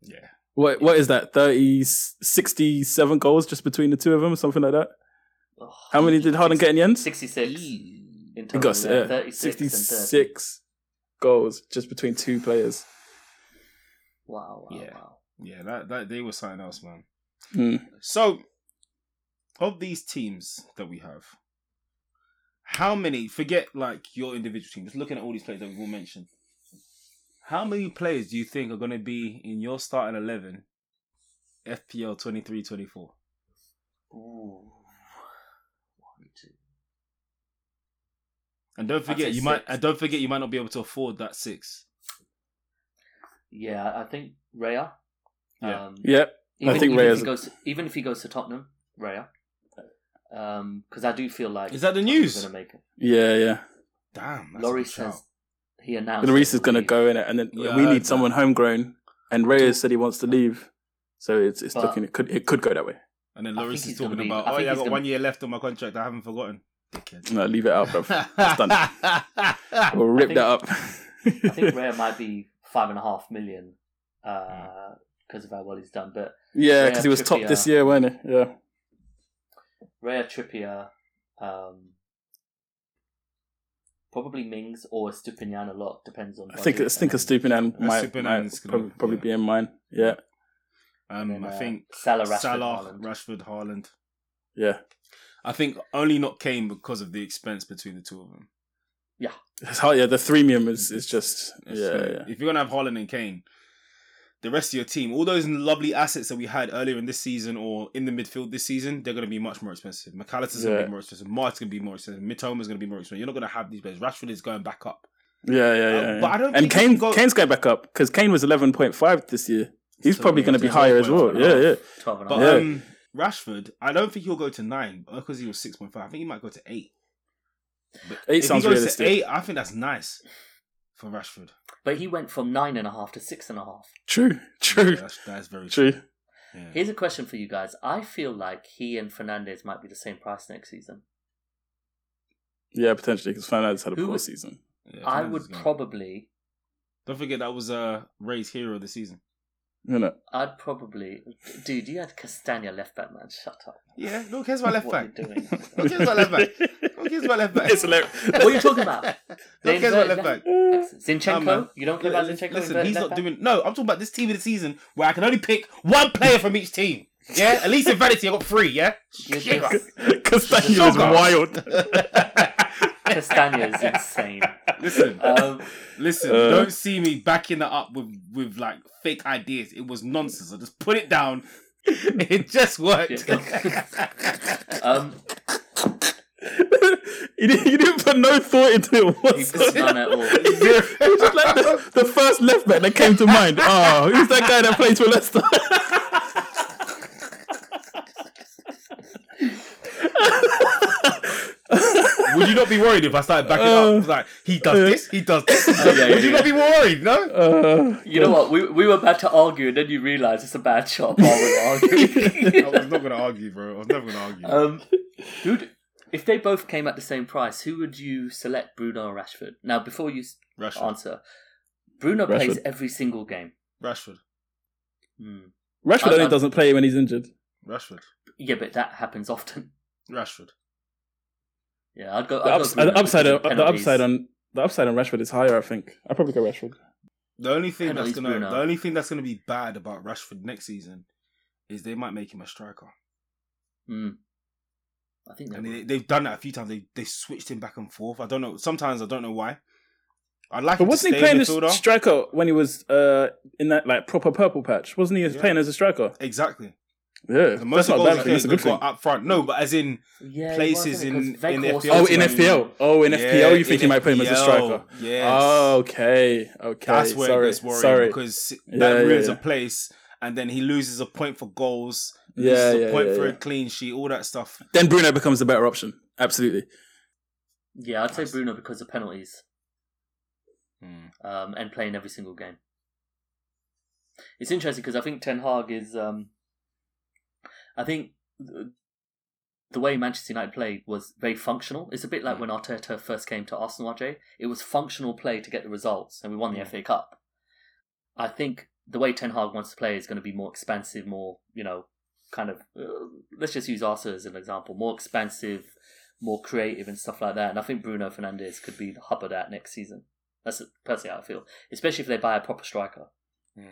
Yeah. What yeah. What is that? thirty, sixty-seven goals just between the two of them or something like that? Oh, how many did Haaland get in the end? sixty-six. In total, got, yeah. thirty-six sixty-six goals just between two players. Wow, wow, yeah. wow. Yeah, that, that, they were something else, man. Mm. So, of these teams that we have, how many, forget like your individual team, just looking at all these players that we've all mentioned, how many players do you think are going to be in your starting eleven F P L twenty-three twenty-four? Ooh. One, two. And don't forget, you might, and don't forget you might not be able to afford that six. Yeah, I think Raya. Yeah. Um, yep. Even, I think even if, he goes to, even if he goes to Tottenham, Raya. Because um, I do feel like... Is that the news? Gonna make it. Yeah, yeah. Damn. Laurie says he announced... Lloris is going to go in it, and then yeah, we need someone homegrown. And Reyes said he wants to leave, so it's it's but, looking it could it could go that way. And then Lloris is talking be, about, oh yeah, I got one be... year left on my contract. I haven't forgotten. Dickhead. No, leave it out, bro. It's done. We'll rip think, that up. I think Reyes might be five and a half million because uh, mm. of how well he's done. But yeah, because he was Trippier, top this year, wasn't he? Yeah. Reyes, Trippier, um, probably Mings or Stupinian a lot, depends on... I think I think a Stupinian might, might, might probably, probably yeah. be in mine, yeah. Um, then, I uh, think Salah, Rashford, Salah, Haaland. Rashford, Haaland. Yeah. I think only not Kane because of the expense between the two of them. Yeah. It's hard, yeah, the threemium is, is just... Yeah, yeah. If you're going to have Haaland and Kane, the rest of your team, all those lovely assets that we had earlier in this season or in the midfield this season, they're going to be much more expensive. McAllister's yeah. going to be more expensive. Mart's going to be more expensive. Mitoma's going to be more expensive. You're not going to have these players. Rashford is going back up. Yeah, yeah, um, yeah. But yeah. I don't and Kane, go... Kane's going back up because Kane was eleven point five this year. He's so probably going to be higher as well. Yeah, yeah. twelve and but yeah. Um, Rashford, I don't think he'll go to nine because he was six point five. I think he might go to eight. But eight sounds realistic. If he goes to eight, I think that's nice for Rashford. But he went from nine and a half to six and a half. True, true. Yeah, that's, that's very true. true. Yeah. Here's a question for you guys. I feel like he and Fernandes might be the same price next season. Yeah, potentially, because Fernandes had a Who poor would, season. Yeah, I would probably... Don't forget, that was uh, Ray's hero this season. You know. I'd probably... Dude, you had Castagne left-back, man. Shut up. Yeah, no one cares about left-back. What are you doing? No one cares about left-back. No one cares about left-back. What are you talking about? No one cares about left-back. Zinchenko? Um, you don't care about Zinchenko? Listen, he's not doing... No, I'm talking about this team of the season where I can only pick one player from each team. Yeah? At least in Vanity, I got three, yeah? Castagne is wild. Castagne is insane. Listen, um, listen. Uh, don't see me backing that up with, with like fake ideas. It was nonsense. I just put it down. It just worked. um, you, didn't, you didn't put no thought into it whatsoever. None at all. It was just like the, the first left back that came to mind. Oh, who's that guy that plays for Leicester? Would you not be worried if I started backing uh, up? Like, he does uh, this, he does this. He does uh, yeah, Would yeah, you yeah. not be worried, no? Uh, you know what? We we were about to argue, and then you realised it's a bad shot while we were arguing. I was not going to argue, bro. I was never going to argue. Um, dude, if they both came at the same price, who would you select, Bruno or Rashford? Now, before you Rashford. answer, Bruno Rashford. plays every single game. Rashford. Mm. Rashford I, only I'm, doesn't play when he's injured. Rashford. Yeah, but that happens often. Rashford. Yeah, I'd go. The, I'd ups, go the upside, on, the upside on the upside on Rashford is higher. I think I'd probably go Rashford. The only thing penalties that's gonna, Bruno. the only thing that's gonna be bad about Rashford next season is they might make him a striker. Mm. I think, and they, they've done that a few times. They they switched him back and forth. I don't know. Sometimes I don't know why. I like. But him wasn't to stay he playing as striker when he was uh, in that like proper purple patch? Wasn't he yeah. playing as a striker? Exactly. Yeah, the most that's goals not that's a good thing. Up front, no, but as in yeah, places in in F P L. Oh, in F P L. Oh, in yeah, F P L. You think you might play him as a striker? Yes. Oh, okay, okay. That's where Sorry. it gets worrying Sorry. because yeah, that ruins yeah, yeah. a place, and then he loses a point for goals. Yeah, loses yeah, a point yeah, for yeah. a clean sheet, all that stuff. Then Bruno becomes the better option. Absolutely. Yeah, I'd nice. say Bruno because of penalties, mm. um, and playing every single game. It's interesting because I think Ten Hag is. Um, I think the way Manchester United played was very functional. It's a bit like when Arteta first came to Arsenal, R J. It was functional play to get the results, and we won the yeah. F A Cup. I think the way Ten Hag wants to play is going to be more expansive, more, you know, kind of, uh, let's just use Arsenal as an example, more expansive, more creative and stuff like that. And I think Bruno Fernandes could be the hub of that next season. That's personally how I feel, especially if they buy a proper striker. Yeah.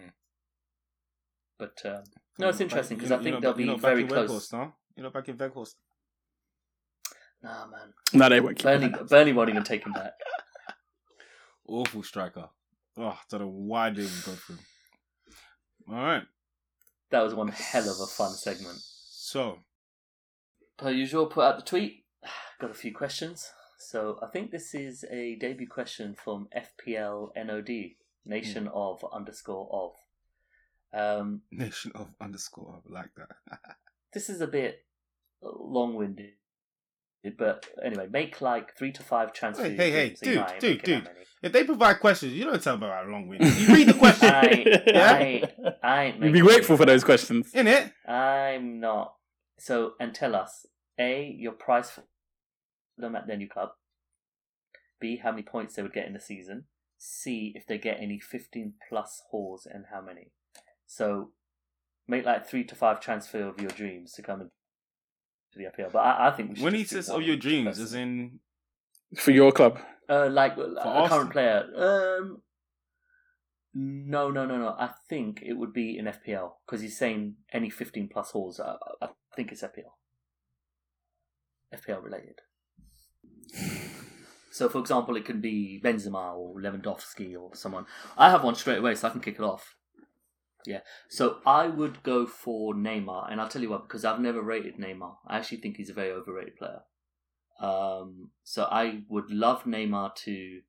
But um, no, it's interesting because I think not, they'll be very close. No? You're not back in Weghorst. Nah, man. No, they won't. Burnley, Burnley won't even take him back. Awful striker. Oh, I don't know why they even go for him. All right. That was one hell of a fun segment. So, per usual, put out the tweet. Got a few questions. So I think this is a debut question from F P L N O D Nation mm. of underscore of. Um, Nation of underscore, I like that. This is a bit long-winded, but anyway, make like three to five transfers. Hey, hey, hey dude, nine, dude, dude. If they provide questions, you don't tell them about long-winded. You read the question. I, yeah? I, I ain't You'd be grateful for those questions. Innit? I'm not. So, and tell us, A, your price for them at their new club, B, how many points they would get in the season, C, if they get any fifteen-plus hauls and how many. So, make like three to five transfer of your dreams to come and to the F P L. But I, I think we should. When he says of your dreams, as in for your club, uh, like for a Arsenal. Current player. Um, no, no, no, no. I think it would be in F P L because he's saying any fifteen plus hauls. I, I think it's F P L, F P L related. So, for example, it could be Benzema or Lewandowski or someone. I have one straight away, so I can kick it off. Yeah, so I would go for Neymar, and I'll tell you why, because I've never rated Neymar. I actually think he's a very overrated player. Um, so I would love Neymar to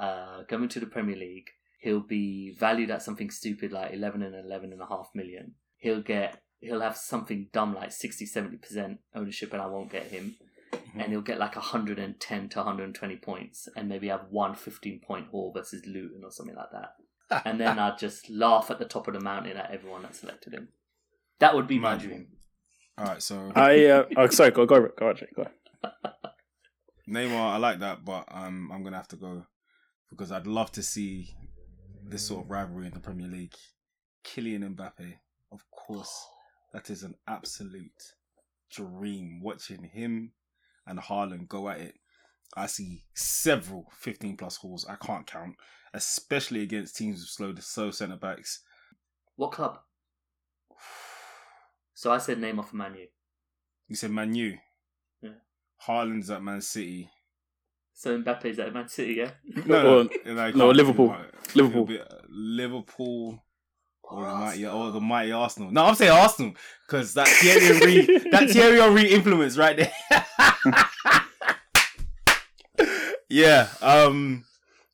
uh, come into the Premier League. He'll be valued at something stupid like eleven and eleven and a half million. He'll get, he'll have something dumb like sixty, seventy percent ownership, and I won't get him. Mm-hmm. And he'll get like one hundred ten to one hundred twenty points, and maybe have one fifteen-point haul versus Luton or something like that. And then I'd just laugh at the top of the mountain at everyone that selected him. That would be my dream. All right, so I uh, oh sorry, go go go Jake, go. Neymar, I like that, but um, I'm gonna have to go because I'd love to see this sort of rivalry in the Premier League. Kylian Mbappe, of course, that is an absolute dream. Watching him and Haaland go at it, I see several fifteen-plus hauls. I can't count. Especially against teams with slow to slow centre backs. What club? So I said Neymar for Man U. You said Man U? Yeah. Haaland's at Man City. So Mbappe's at Man City, yeah? No, no, or, no, no Liverpool. Liverpool. Be, uh, Liverpool or, or, the mighty, or the mighty Arsenal. No, I'm saying Arsenal because that Thierry Henry, that Thierry Henry influence right there. Yeah. Um...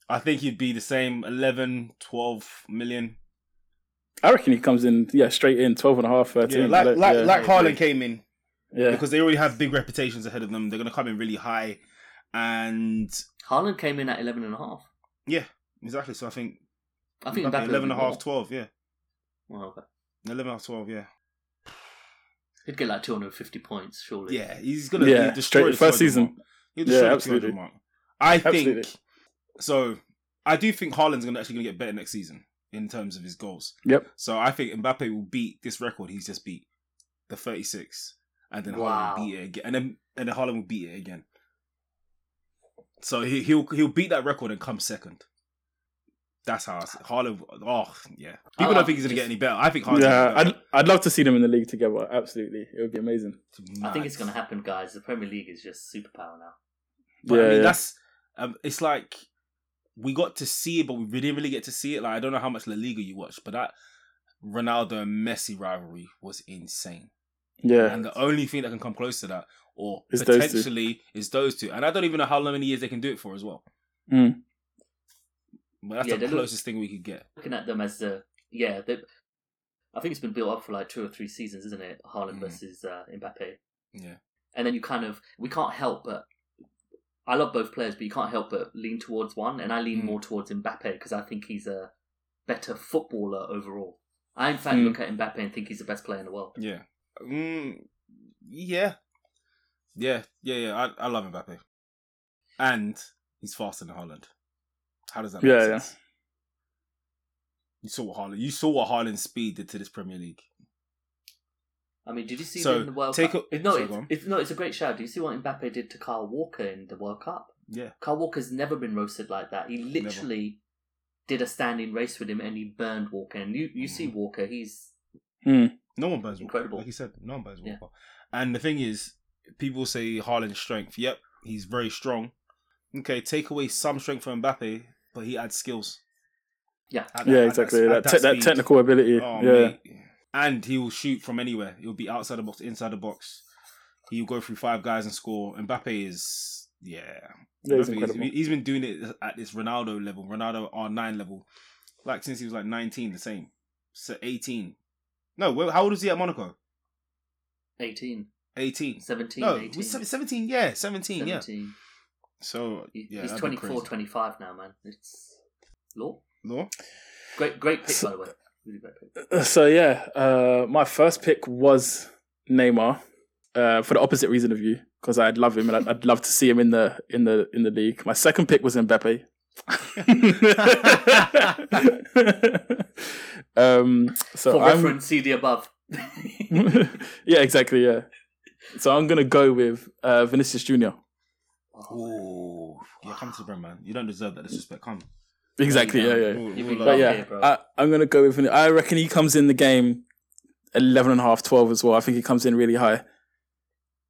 I think he'd be the same, eleven, twelve million. I reckon he comes in, yeah, straight in, twelve and a half, thirteen. Yeah, like, like, yeah, like Haaland yeah. came in. Yeah. Because they already have big reputations ahead of them. They're going to come in really high. And Haaland came in at eleven and a half. Yeah, exactly. So I think, I think eleven and a half, twelve, yeah. Well, okay. eleven and a half, twelve, yeah. He'd get like two hundred fifty points, surely. Yeah, he's going to yeah, destroy the first season. He'll destroy yeah, absolutely. the mark. I think... Absolutely. So, I do think Haaland's gonna actually gonna get better next season in terms of his goals. Yep. So, I think Mbappe will beat this record he's just beat, the thirty-six, and then wow. Haaland will beat it again, and then and then Haaland will beat it again. So he, he'll he'll beat that record and come second. That's how I see. Haaland. Oh yeah, people uh, don't think he's gonna get any better. I think Haaland. Yeah, I'd better. I'd love to see them in the league together. Absolutely, it would be amazing. Nice. I think it's gonna happen, guys. The Premier League is just superpower now. But, yeah, I mean, yeah, that's um, it's like. We got to see it, but we didn't really get to see it. Like I don't know how much La Liga you watched, but that Ronaldo and Messi rivalry was insane. Yeah. And the only thing that can come close to that, or it's potentially, those is those two. And I don't even know how many years they can do it for as well. Mm. But that's yeah, the closest look, thing we could get. Looking at them as the... Uh, yeah, I think it's been built up for like two or three seasons, isn't it? Haaland mm. versus uh, Mbappe. Yeah. And then you kind of... We can't help but... I love both players, but you can't help but lean towards one. And I lean mm. more towards Mbappe because I think he's a better footballer overall. I, in fact, mm. look at Mbappe and think he's the best player in the world. Yeah. Mm, yeah. Yeah. Yeah, yeah. I, I love Mbappe. And he's faster than Haaland. How does that make yeah, sense? Yeah. You saw what Haaland, you saw what Haaland's speed did to this Premier League. I mean, did you see so, in the World take Cup? A, no, it's, it's, no, it's a great shout. Do you see what Mbappe did to Kyle Walker in the World Cup? Yeah. Kyle Walker's never been roasted like that. He literally never. did a standing race with him and he burned Walker. And you, you mm. see Walker, he's... Mm. No one burns incredible. Walker. Like you said, no one burns yeah. Walker. And the thing is, people say Haaland's strength. Yep, he's very strong. Okay, take away some strength from Mbappe, but he adds skills. Yeah. Add, yeah, add, exactly. Add that, that, te- that technical ability. Oh, yeah. Mate. And he will shoot from anywhere. He'll be outside the box, inside the box. He'll go through five guys and score. Mbappe is, yeah. yeah he's, Mbappe is, he's been doing it at this Ronaldo level, Ronaldo R nine level. Like, since he was like nineteen, the same. So eighteen. No, how old was he at Monaco? eighteen. eighteen. seventeen, no, eighteen. seventeen, yeah. seventeen, seventeen. Yeah. So, yeah. He's twenty-four, twenty-five now, man. It's Law. Law. Great great pick, so, by the way. Really great pick. So, yeah. Uh, my first pick was Neymar uh, for the opposite reason of you, because I'd love him and I'd, I'd love to see him in the in the, in the the league. My second pick was Mbappe. um, so for I'm, reference, see the above. Yeah, exactly, yeah. So I'm going to go with uh, Vinicius Junior Oh, yeah, come to the brand, man. You don't deserve that disrespect. Come. Exactly, yeah, yeah. All, all but yeah, here, I, I'm going to go with him. I reckon he comes in the game eleven and a half, twelve as well. I think he comes in really high.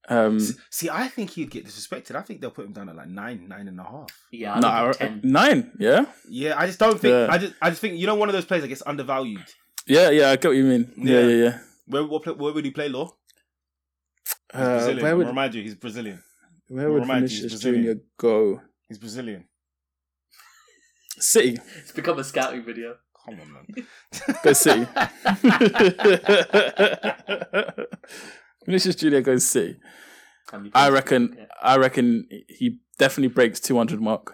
Um, see, see, I think he'd get disrespected. I think they'll put him down at like nine, nine and a half. Yeah, no, ten. Nine. Yeah, yeah. I just don't think. Yeah. I just, I just think you know one of those players that gets undervalued. Yeah, yeah. I get what you mean. Yeah, yeah, yeah. yeah. Where, what, where would he play, Law? Uh, Brazilian. Where would remind you? He's Brazilian. Where would Vinicius Junior go? He's Brazilian. City. It's become a scouting video. Come on, man. Go City. Vinicius Junior goes C. I reckon. Yeah. I reckon he definitely breaks two hundred mark.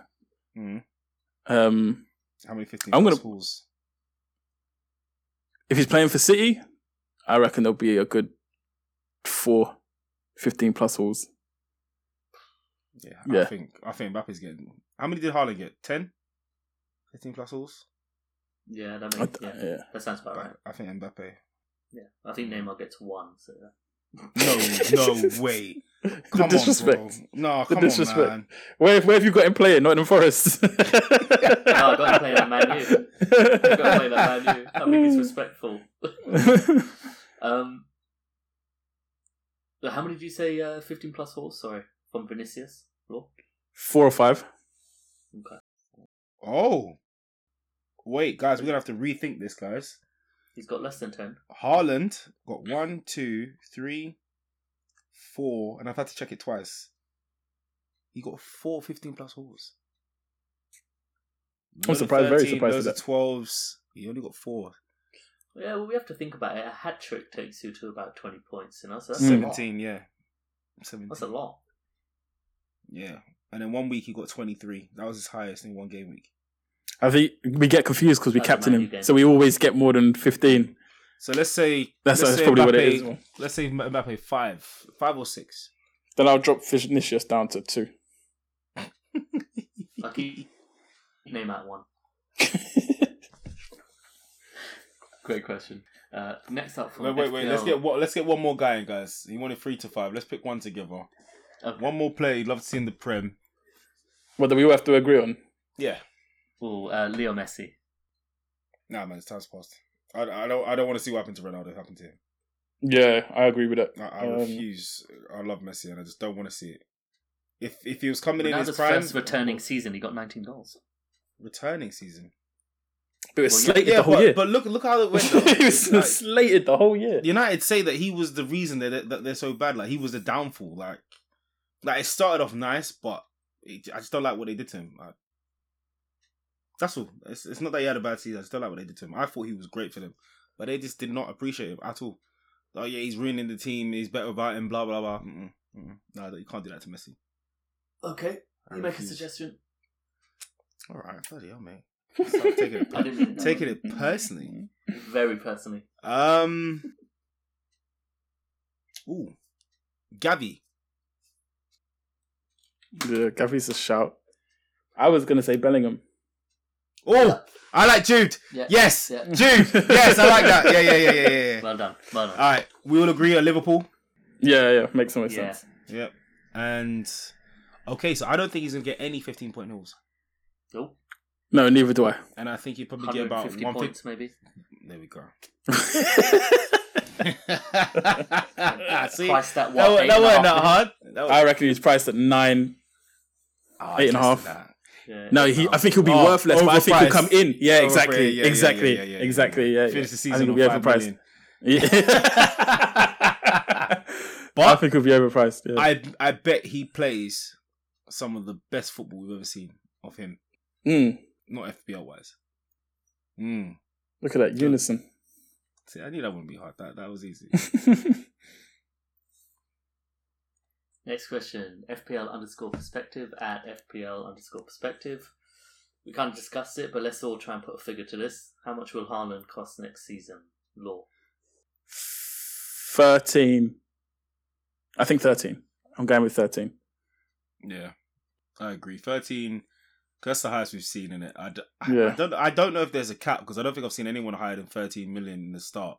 Mm. Um, How many fifty? I'm gonna. Balls? If he's playing for City, I reckon there'll be a good four, fifteen plus hauls. Yeah, yeah, I think I think Mbappe's getting. How many did Haaland get? ten? fifteen plus hauls. Yeah, that makes. Th- yeah. yeah, that sounds about right. I think Mbappe. Yeah, I think Neymar gets one. So. Yeah. No, no way! Come the disrespect. On, bro. No, come the disrespect. on, man. Where, where have you got him playing? Nottingham Forest. No, I got him playing at Man U. I got him playing at Man U. I mean, it's respectful. um, how many did you say? Uh, fifteen plus horse. Sorry, from Vinicius. Four? Four or five. Okay. Oh, wait, guys, we're gonna have to rethink this, guys. He's got less than ten. Haaland got one, two, three, four, and I've had to check it twice. He got four fifteen plus hauls. I'm surprised, thirteen, very surprised. Those are twelves. He only got four. Yeah, well, we have to think about it. A hat trick takes you to about twenty points, and you know? So that's seventeen. Mm. Yeah, seventeen. That's a lot. Yeah, and then one week he got twenty-three. That was his highest in one game week. I think we get confused because we captain him, so we always get more than fifteen. So let's say that's, let's that's say probably Mbappe, what it is. Let's say Mbappe five, five or six. Then I'll drop Vinicius down to two. Lucky name at one. Great question. Uh, next up, from no, wait, F P L. wait. Let's get what, let's get one more guy in, guys. He wanted three to five. Let's pick one together. Okay. One more player. You'd love to see in the Prem. What do we all have to agree on? Yeah. Oh, uh, Leo Messi. Nah, man, it's time's past. I, I don't. I don't want to see what happened to Ronaldo happen to him. Yeah, I agree with that. I, I um, refuse. I love Messi, and I just don't want to see it. If if he was coming Ronaldo's in his prime, first returning season, he got nineteen goals. Returning season, but it was well, slated yeah, the whole but, year. But look, look how it went. He was like, slated the whole year. United say that he was the reason that that they're so bad. Like he was the downfall. Like, like it started off nice, but it, I just don't like what they did to him. Like, that's all. It's, it's not that he had a bad season. I still like what they did to him. I thought he was great for them. But they just did not appreciate him at all. Oh, yeah, he's ruining the team. He's better about him, blah, blah, blah. Mm-mm, mm-mm. No, you can't do that to Messi. Okay. I you refuse. Make a suggestion. All right. Bloody hell, mate. Like taking it, per- taking it personally. Very personally. Um. Ooh. Gavi. Yeah, Gavi's a shout. I was going to say Bellingham. Oh, yeah. I like Jude. Yeah. Yes, yeah. Jude. Yes, I like that. Yeah, yeah, yeah, yeah, yeah. Well done. Well done. All right, we all agree on Liverpool. Yeah, yeah, makes so much yeah. sense. Yep. And okay, so I don't think he's gonna get any fifteen point hauls. Nope. No, neither do I. And I think he probably get about one fifty points, maybe. There we go. See, priced at what? That, that wasn't that hard. That was... I reckon he's priced at nine, oh, eight and a half. That. Yeah, no, he. I think he'll be oh, worthless, overpriced. But I think he'll come in. Yeah, exactly, yeah, yeah, exactly, yeah, yeah, yeah, yeah, exactly. Yeah, yeah. Finish the season. I think he'll be overpriced. Yeah. But I think he'll be overpriced. Yeah. I I bet he plays some of the best football we've ever seen of him. Mm. Not F P L wise. Mm. Look at that unison. See, I knew that wouldn't be hard. That that was easy. Next question. F P L underscore perspective at F P L underscore perspective. We kind of discussed it, but let's all try and put a figure to this. How much will Haaland cost next season? Law. thirteen. I think thirteen. I'm going with thirteen. Yeah, I agree. thirteen. That's the highest we've seen in it. I, d- yeah. I, don't, I don't know if there's a cap, because I don't think I've seen anyone higher than thirteen million in the start.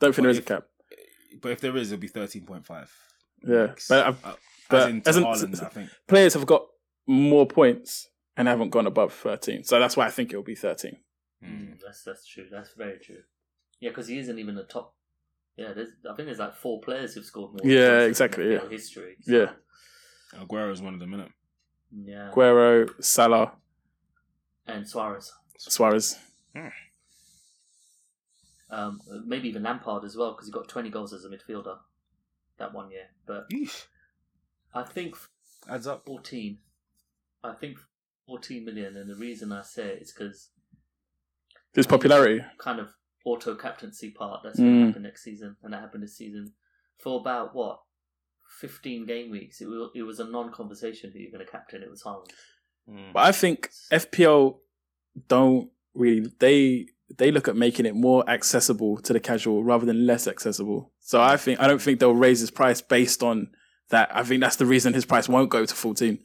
Don't think but there if, is a cap. But if there is, it'll be thirteen point five. Yeah. Like, but I've, as but in to Haaland, I think. Players have got more points and haven't gone above thirteen. So that's why I think it'll be thirteen. Mm, that's that's true. That's very true. Yeah, because he isn't even the top. Yeah, there's, I think there's like four players who've scored more. Yeah, exactly. Yeah. History. So. Yeah. Aguero's one of them, isn't it? Yeah. Guerrero, Salah, and Suarez. Suarez. Mm. Um, maybe even Lampard as well, because he got twenty goals as a midfielder that one year. But Eesh. I think adds up fourteen. I think fourteen million, and the reason I say it is because his popularity, kind of auto captaincy part. That's going to mm. happen next season, and that happened this season for about what? fifteen game weeks, it was, it was a non-conversation who you're going to captain. It was Haaland. Mm. But I think F P L don't really, they they look at making it more accessible to the casual rather than less accessible. So I think I don't think they'll raise his price based on that. I think that's the reason his price won't go to fourteen.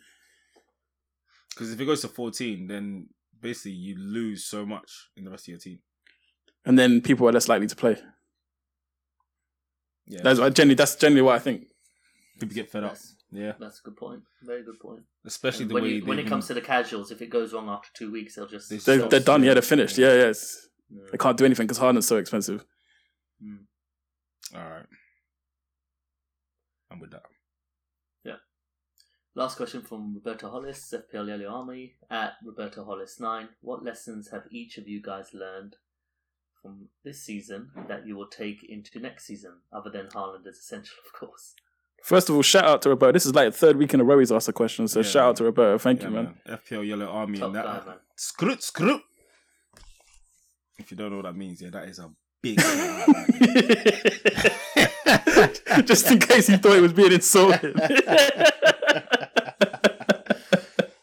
Because if it goes to fourteen, then basically you lose so much in the rest of your team. And then people are less likely to play. Yeah, that's, generally, that's generally what I think. People get fed that's, up. Yeah, that's a good point. Very good point. Especially and the when way you, when it comes to the casuals, if it goes wrong after two weeks, they'll just they, they're, they're done. Yeah, they're finished. Yeah, yeah. yeah. They can't do anything because Haaland's so expensive. Mm. All right, I'm with that. Yeah. Last question from Roberto Hollis, F P L Yellow Army at Roberto Hollis nine. What lessons have each of you guys learned from this season that you will take into next season, other than Haaland is essential, of course? First of all, shout out to Roberto. This is like the third week in a row he's asked a question, so yeah, shout man. out to Roberto. Thank yeah, you, man. man. F P L Yellow Army. Top and that. Guy, man. Scroot, scroot. If you don't know what that means, yeah, that is a big... Just in case he thought he was being insulted.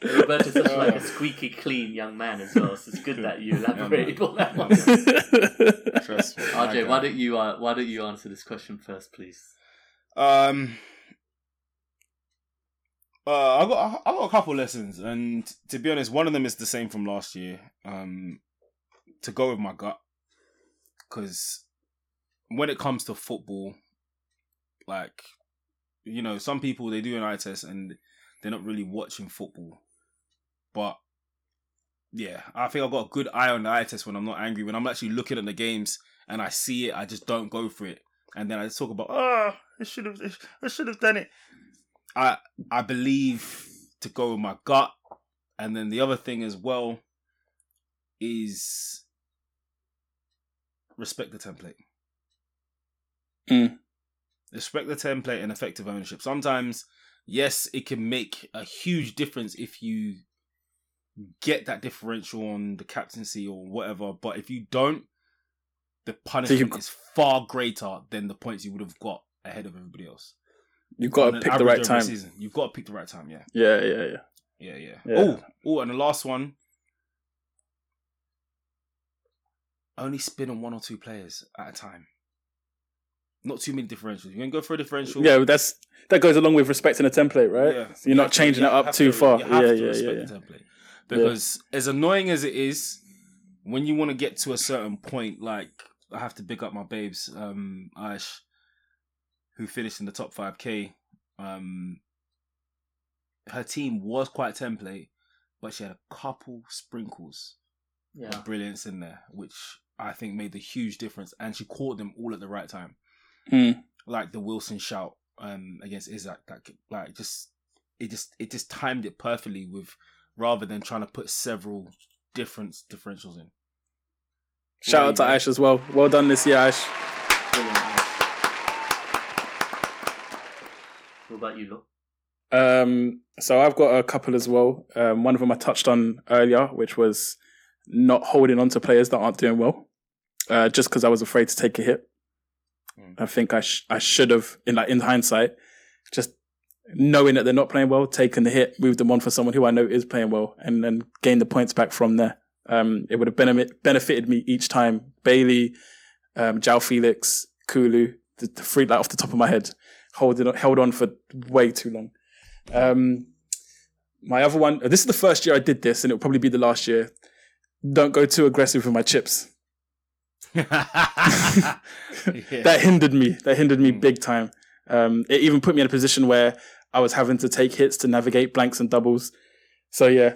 Roberto's such like a squeaky clean young man as well, so it's good that you elaborated yeah, on that one. Yeah, trust me. R J, why don't, you, uh, why don't you answer this question first, please? Um, uh, I got I got a couple lessons, and to be honest, one of them is the same from last year. Um, to go with my gut, because when it comes to football, like you know, some people they do an eye test and they're not really watching football. But yeah, I think I've got a good eye on the eye test when I'm not angry, when I'm actually looking at the games and I see it, I just don't go for it. And then I talk about, oh, I should have, I should have done it. I I believe to go with my gut, and then the other thing as well is respect the template. Mm. Respect the template and effective ownership. Sometimes, yes, it can make a huge difference if you get that differential on the captaincy or whatever. But if you don't, the punishment so is far greater than the points you would have got ahead of everybody else. You've got to pick the right time. Season. You've got to pick the right time, yeah. Yeah, yeah, yeah. Yeah, yeah. yeah. Oh, oh, and the last one. Only spin on one or two players at a time. Not too many differentials. You're going to go for a differential. Yeah, that's that goes along with respecting a template, right? Yeah. So you're you not changing to, it up too to, far. You have yeah, to yeah, respect yeah, the yeah. template. Because yeah. as annoying as it is, when you want to get to a certain point, like... I have to big up my babes, um, Aish, who finished in the top five K. Um, her team was quite template, but she had a couple sprinkles yeah. of brilliance in there, which I think made a huge difference. And she caught them all at the right time. Mm. Like the Wilson shout um, against Isak. Like, like just, it just it just timed it perfectly with rather than trying to put several different differentials in. Shout out to Aish as well. Well done this year, Aish. What about you, Lo? Um, so I've got a couple as well. Um, one of them I touched on earlier, which was not holding on to players that aren't doing well. uh, just because I was afraid to take a hit. Mm. I think I sh- I should have, in like in hindsight, just knowing that they're not playing well, taken the hit, moved them on for someone who I know is playing well, and then gained the points back from there. Um, it would have benefit- benefited me each time. Bailey, um, Joao Felix, Kulu, the, the three like off the top of my head, holding on, held on for way too long. Um, my other one, this is the first year I did this, and it'll probably be the last year. Don't go too aggressive with my chips. yeah. That hindered me. That hindered me mm. big time. Um, it even put me in a position where I was having to take hits to navigate blanks and doubles. So yeah,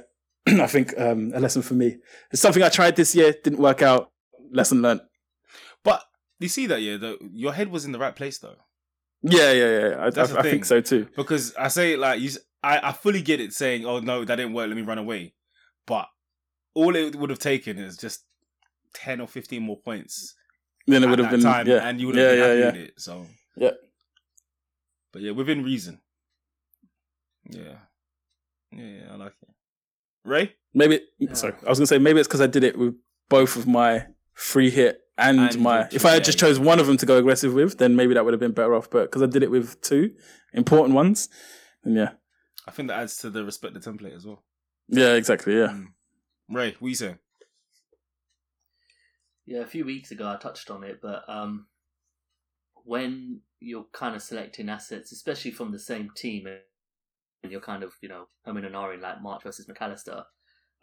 I think um, a lesson for me. It's something I tried this year, didn't work out. Lesson learned. But you see that yeah, though, your head was in the right place though. Yeah, yeah, yeah. I, I, I think so too. Because I say like you, I, I fully get it saying, "Oh no, that didn't work. Let me run away." But all it would have taken is just ten or fifteen more points. Then it would have been time, yeah. and you would have yeah, been happy yeah, yeah. with it. So yeah. But yeah, within reason. Yeah. Yeah, yeah, I like it. Ray? Maybe yeah. sorry. I was gonna say maybe it's because I did it with both of my free hit and, and my if I had yeah, just chose yeah. one of them to go aggressive with, then maybe that would have been better off. But because I did it with two important ones, then yeah. I think that adds to the respect the template as well. Yeah, exactly, yeah. Mm. Ray, what are you saying? Yeah, a few weeks ago I touched on it, but um, when you're kind of selecting assets, especially from the same team, and you're kind of, you know, humming and ahhing like March versus McAllister,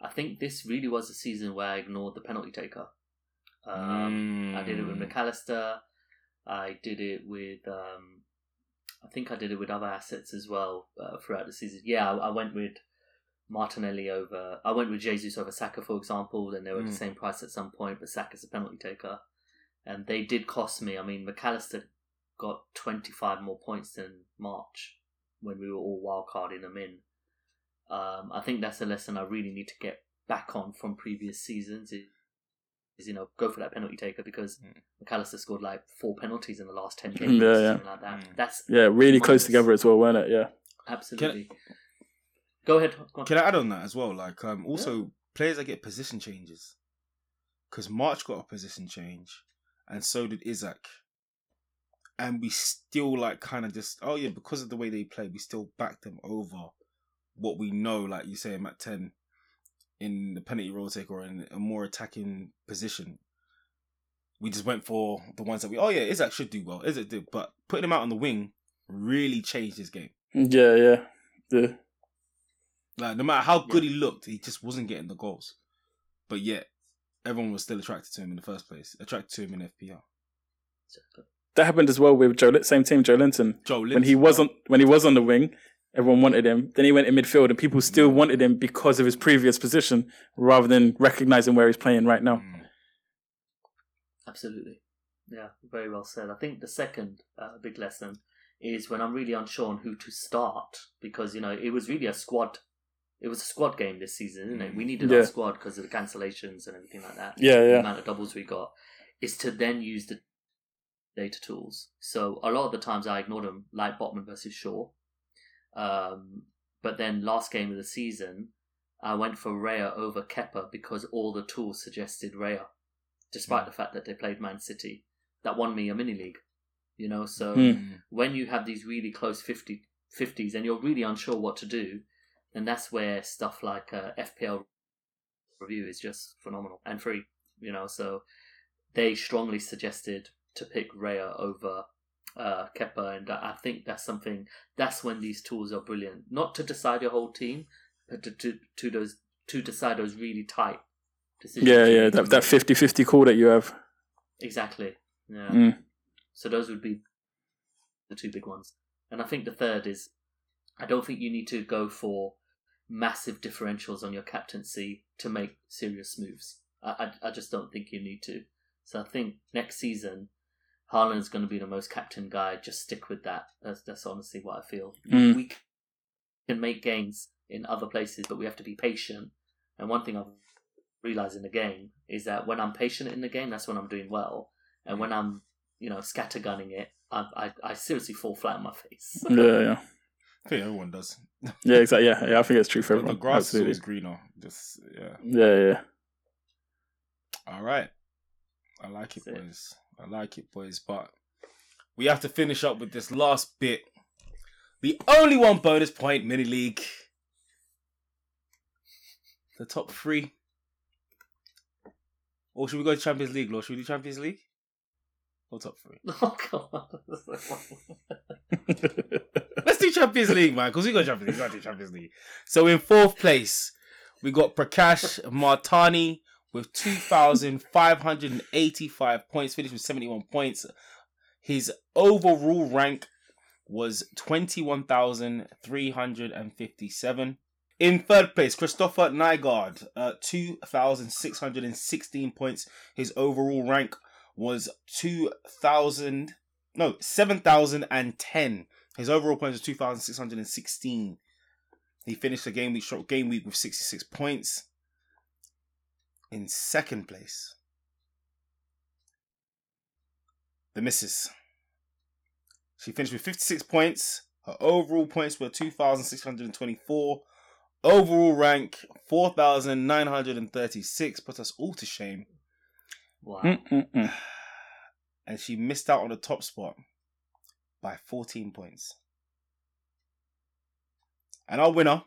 I think this really was a season where I ignored the penalty taker. Um, mm. I did it with McAllister. I did it with, um, I think I did it with other assets as well uh, throughout the season. Yeah, I, I went with Martinelli over, I went with Jesus over Saka, for example, and they were mm. the same price at some point, but Saka's a penalty taker. And they did cost me. I mean, McAllister got twenty-five more points than March when we were all wildcarding them in. Um, I think that's a lesson I really need to get back on from previous seasons is, is you know, go for that penalty taker because mm. McAllister scored like four penalties in the last ten games. Yeah, yeah. Something like that. Mm. That's yeah, really close was. together as well, weren't it? Yeah. Absolutely. Go ahead. Go on. Can I add on that as well? Like, um, also yeah. players that get position changes, because March got a position change, and so did Isak, and we still like kind of just oh yeah because of the way they play, we still backed them over what we know. Like you say, I'm at ten in the penalty roll take or in a more attacking position. We just went for the ones that we oh yeah Isak should do well. Isak did, but putting him out on the wing really changed his game. Yeah, yeah, yeah. Like, no matter how good yeah. he looked, he just wasn't getting the goals. But yet, everyone was still attracted to him in the first place. Attracted to him in F P L. That happened as well with Joe. Same team, Joe Linton. Joe Linton. When he was on, when he was on the wing, everyone wanted him. Then he went in midfield, and people still mm. wanted him because of his previous position, rather than recognising where he's playing right now. Mm. Absolutely. Yeah, very well said. I think the second uh, big lesson is when I'm really unsure on who to start, because you know it was really a squad. It was a squad game this season, isn't it? We needed yeah. our squad because of the cancellations and everything like that. Yeah, yeah. The amount of doubles we got is to then use the data tools. So a lot of the times I ignored them, like Botman versus Shaw. Um, but then last game of the season, I went for Raya over Kepa because all the tools suggested Raya, despite mm. the fact that they played Man City. That won me a mini-league, you know? So mm. when you have these really close fifty, fifties and you're really unsure what to do, and that's where stuff like uh, F P L review is just phenomenal and free, you know. So they strongly suggested to pick Raya over uh, Kepa, and I think that's something. That's when these tools are brilliant, not to decide your whole team, but to to, to those to decide those really tight decisions. Yeah, yeah, that that fifty-fifty call that you have. Exactly. Yeah. Mm. So those would be the two big ones, and I think the third is I don't think you need to go for massive differentials on your captaincy to make serious moves. I, I, I just don't think you need to. So I think next season, Haaland is going to be the most captain guy. Just stick with that. That's, that's honestly what I feel. Mm. We can make gains in other places, but we have to be patient. And one thing I've realised in the game is that when I'm patient in the game, that's when I'm doing well. And when I'm, you know, scattergunning it, I I, I seriously fall flat on my face. Yeah, yeah. I think everyone does. Yeah, exactly. Yeah, yeah, I think it's true for everyone. The grass Absolutely. is always greener. Just yeah. Yeah, yeah. All right. I like it, That's boys. It. I like it, boys. But we have to finish up with this last bit. The only one bonus point mini league. The top three. Or should we go to Champions League, Lord? Should we do Champions League? Or top three? Oh, God. Let's do Champions League, man, because we got Champions League. We got to do Champions League. So in fourth place, we got Prakash Martani with two thousand five hundred eighty-five points, finished with seventy-one points. His overall rank was twenty-one thousand three hundred fifty-seven. In third place, Christopher Nygaard, uh, two thousand six hundred sixteen points. His overall rank was two thousand, no, seven thousand ten. His overall points was two thousand six hundred sixteen. He finished the game week, short game week with sixty-six points. In second place, the missus. She finished with fifty-six points. Her overall points were two thousand six hundred twenty-four. Overall rank, four thousand nine hundred thirty-six. Put us all to shame. Wow. Mm-mm-mm. And she missed out on the top spot by fourteen points. And our winner,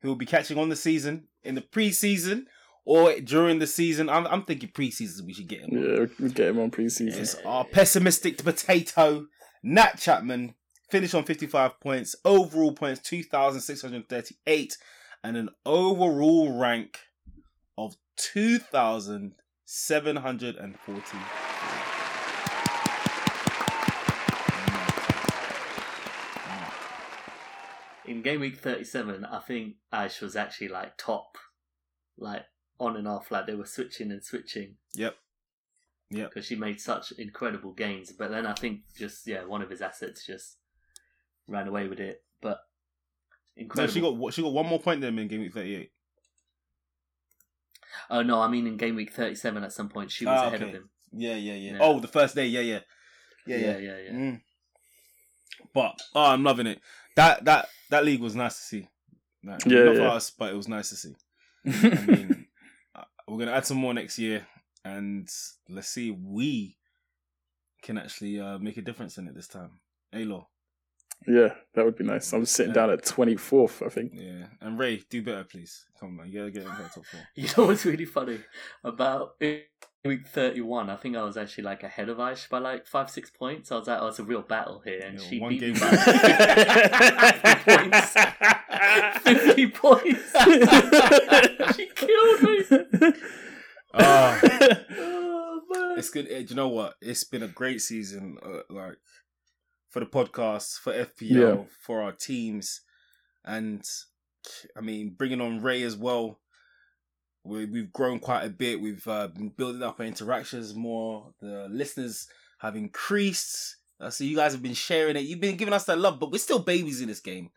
who will be catching on the season, in the pre-season, or during the season. I'm, I'm thinking pre-season we should get him on. Yeah, we get him on pre-season. It's our pessimistic potato, Nat Chapman. Finished on fifty-five points, overall points two thousand six hundred thirty-eight, and an overall rank of two thousand seven hundred forty. In game week thirty-seven, I think Ash was actually like top, like on and off, like they were switching and switching. Yep. Yeah. Because she made such incredible gains, but then I think just yeah, one of his assets just ran away with it, but incredible. No, she got she got one more point than him in game week thirty-eight. Oh no, I mean in game week thirty-seven at some point she was ah, ahead okay. of him. Yeah, yeah, yeah, yeah. Oh, the first day, yeah, yeah, yeah, yeah, yeah, yeah. yeah. Mm. But oh, I'm loving it. That that that league was nice to see. Like, yeah, not yeah. for us, but it was nice to see. I mean, we're gonna add some more next year, and let's see if we can actually uh, make a difference in it this time. Hey, Law. Yeah, that would be nice. I'm sitting yeah. down at twenty-fourth, I think. Yeah, and Ray, do better, please. Come on, you gotta get into the top four. You know what's really funny? About week thirty-one, I think I was actually like ahead of Aish by like five, six points. I was like, oh, it's a real battle here, and yeah, she one beat game me by fifty points. fifty points. She killed me. Uh, oh, man. It's good. Do you know what? It's been a great season. Uh, like. For the podcast, for F P L, yeah. for our teams. And, I mean, bringing on Ray as well. We, we've grown quite a bit. We've uh, been building up our interactions more. The listeners have increased. Uh, so you guys have been sharing it. You've been giving us that love, but we're still babies in this game.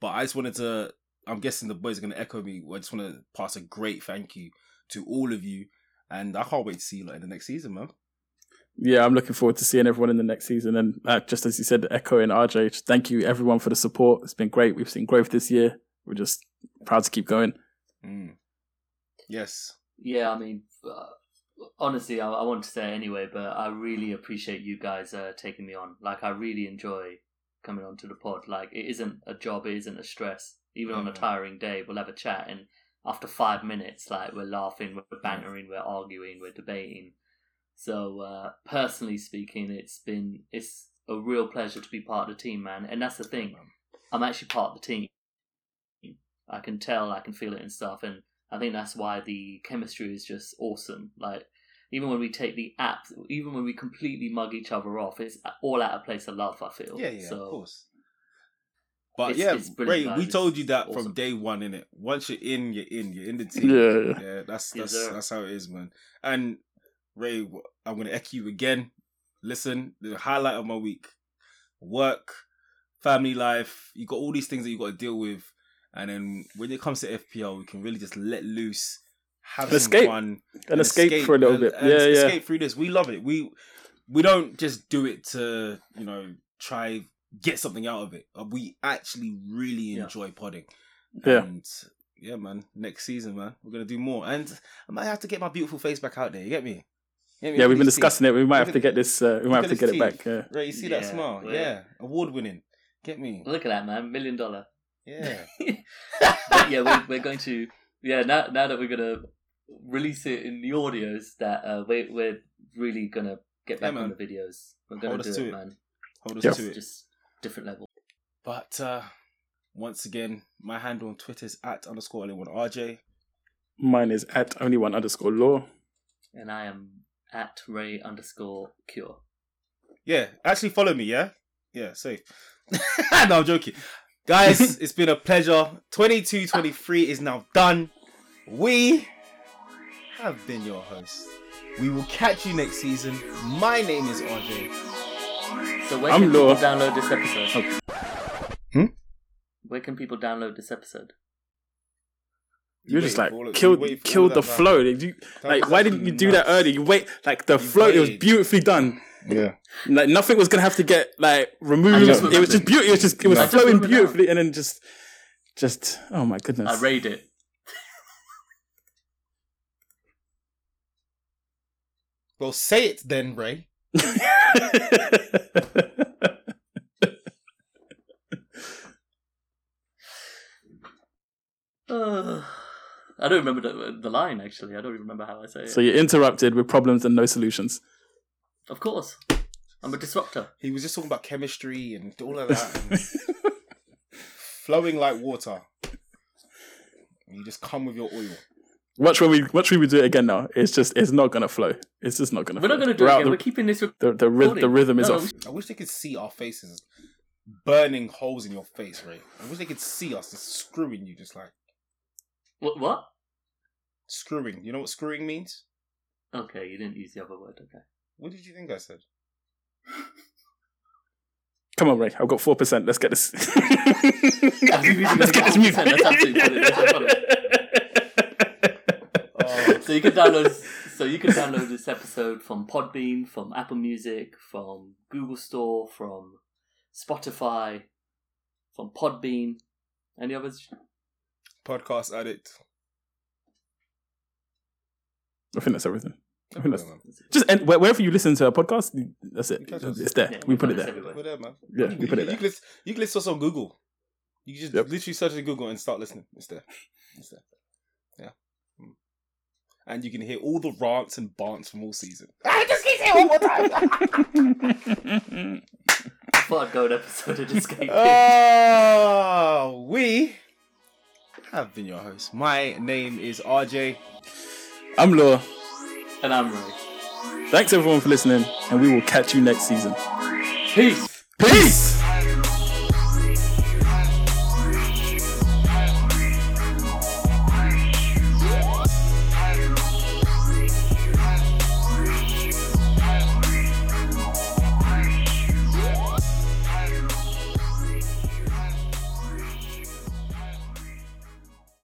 But I just wanted to, I'm guessing the boys are going to echo me. I just want to pass a great thank you to all of you. And I can't wait to see you like, in the next season, man. Yeah, I'm looking forward to seeing everyone in the next season. And uh, just as you said, Echo and R J, thank you everyone for the support. It's been great. We've seen growth this year. We're just proud to keep going. Mm. Yes. Yeah, I mean, uh, honestly, I, I want to say it anyway, but I really appreciate you guys uh, taking me on. Like, I really enjoy coming onto the pod. Like, it isn't a job. It isn't a stress. Even mm. on a tiring day, we'll have a chat. And after five minutes, like, we're laughing, we're bantering, we're arguing, we're debating. So, uh, personally speaking, it's been it's a real pleasure to be part of the team, man. And that's the thing. I'm actually part of the team. I can tell, I can feel it and stuff. And I think that's why the chemistry is just awesome. Like, even when we take the app, even when we completely mug each other off, it's all out of place of love, I feel. Yeah, yeah, so, of course. But it's, yeah, it's Ray, guys. We told you that awesome. From day one, innit? Once you're in, you're in. You're in the team. Yeah, yeah. yeah that's, that's, yes, that's how it is, man. And... Ray, I'm going to echo you again. Listen, the highlight of my week. Work, family life. You got all these things that you got to deal with. And then when it comes to F P L, we can really just let loose, have some escape. fun. And, and escape, escape for a little and, bit. And yeah, escape yeah. through this. We love it. We we don't just do it to, you know, try get something out of it. We actually really enjoy yeah. podding. Yeah. And yeah, man. Next season, man. We're going to do more. And I might have to get my beautiful face back out there. You get me? Yeah, we yeah we've been discussing it. it. We might have to get this. Uh, we might have to get it back. Yeah. Right, you see yeah, that smile? Yeah, yeah. Award-winning. Get me. Look at that, man. Million dollar. Yeah. But yeah, we're, we're going to. Yeah, now now that we're gonna release it in the audios, that uh, we're we're really gonna get back yeah, on the videos. We're gonna Hold do us to it, man. Hold us yep. to it. Just different level. But uh, once again, my handle on Twitter is at underscore only one R J. Mine is at only one underscore law. And I am at Ray underscore cure. Yeah, actually follow me, yeah? Yeah, safe. No, I'm joking. Guys, it's been a pleasure. twenty-two twenty-three is now done. We have been your hosts. We will catch you next season. My name is R J. So where I'm can Laura. people download this episode? Oh. Hmm? Where can people download this episode? You're you just like killed, killed kill the flow. You, like, why didn't you do nuts. that earlier? You wait, like the you flow. Waited. It was beautifully done. Yeah, like nothing was gonna have to get like removed. It was, it was just beautiful. It was just it was no. flowing beautifully, and then just, just oh my goodness. I raid it. Well, say it then, Ray. uh. I don't remember the, the line, actually. I don't remember how I say it. So you're interrupted with problems and no solutions. Of course. I'm a disruptor. He was just talking about chemistry and all of that. Flowing like water. You just come with your oil. Watch when we watch when we do it again now. It's just, it's not going to flow. It's just not going to flow. We're not going to do We're it again. The, We're keeping this... The, the, ry- the rhythm is no, off. I wish they could see our faces burning holes in your face, Ray. I wish they could see us just screwing you just like... What? What? Screwing. You know what screwing means? Okay, you didn't use the other word, okay. What did you think I said? Come on, Ray. I've got four percent. Let's get this. Let's get this music. That's absolutely brilliant. So you can download... So you can download this episode from Podbean, from Apple Music, from Google Store, from Spotify, from Podbean. Any others? Podcast Addict. I think that's everything. I think that's, just and wherever you listen to a podcast, that's it. It's there. Yeah, we put it there. We're there, man. Yeah, you, we put you, it there. You can, list, you can list us on Google. You can just yep. literally search on Google and start listening. It's there. It's there. Yeah. And you can hear all the rants and bants from all season. I just keep saying one more time. I thought I'd go an episode of Escape. Oh, we... I've been your host. My name is R J. I'm Laura. And I'm Ray. Thanks everyone for listening, and we will catch you next season. Peace. Peace.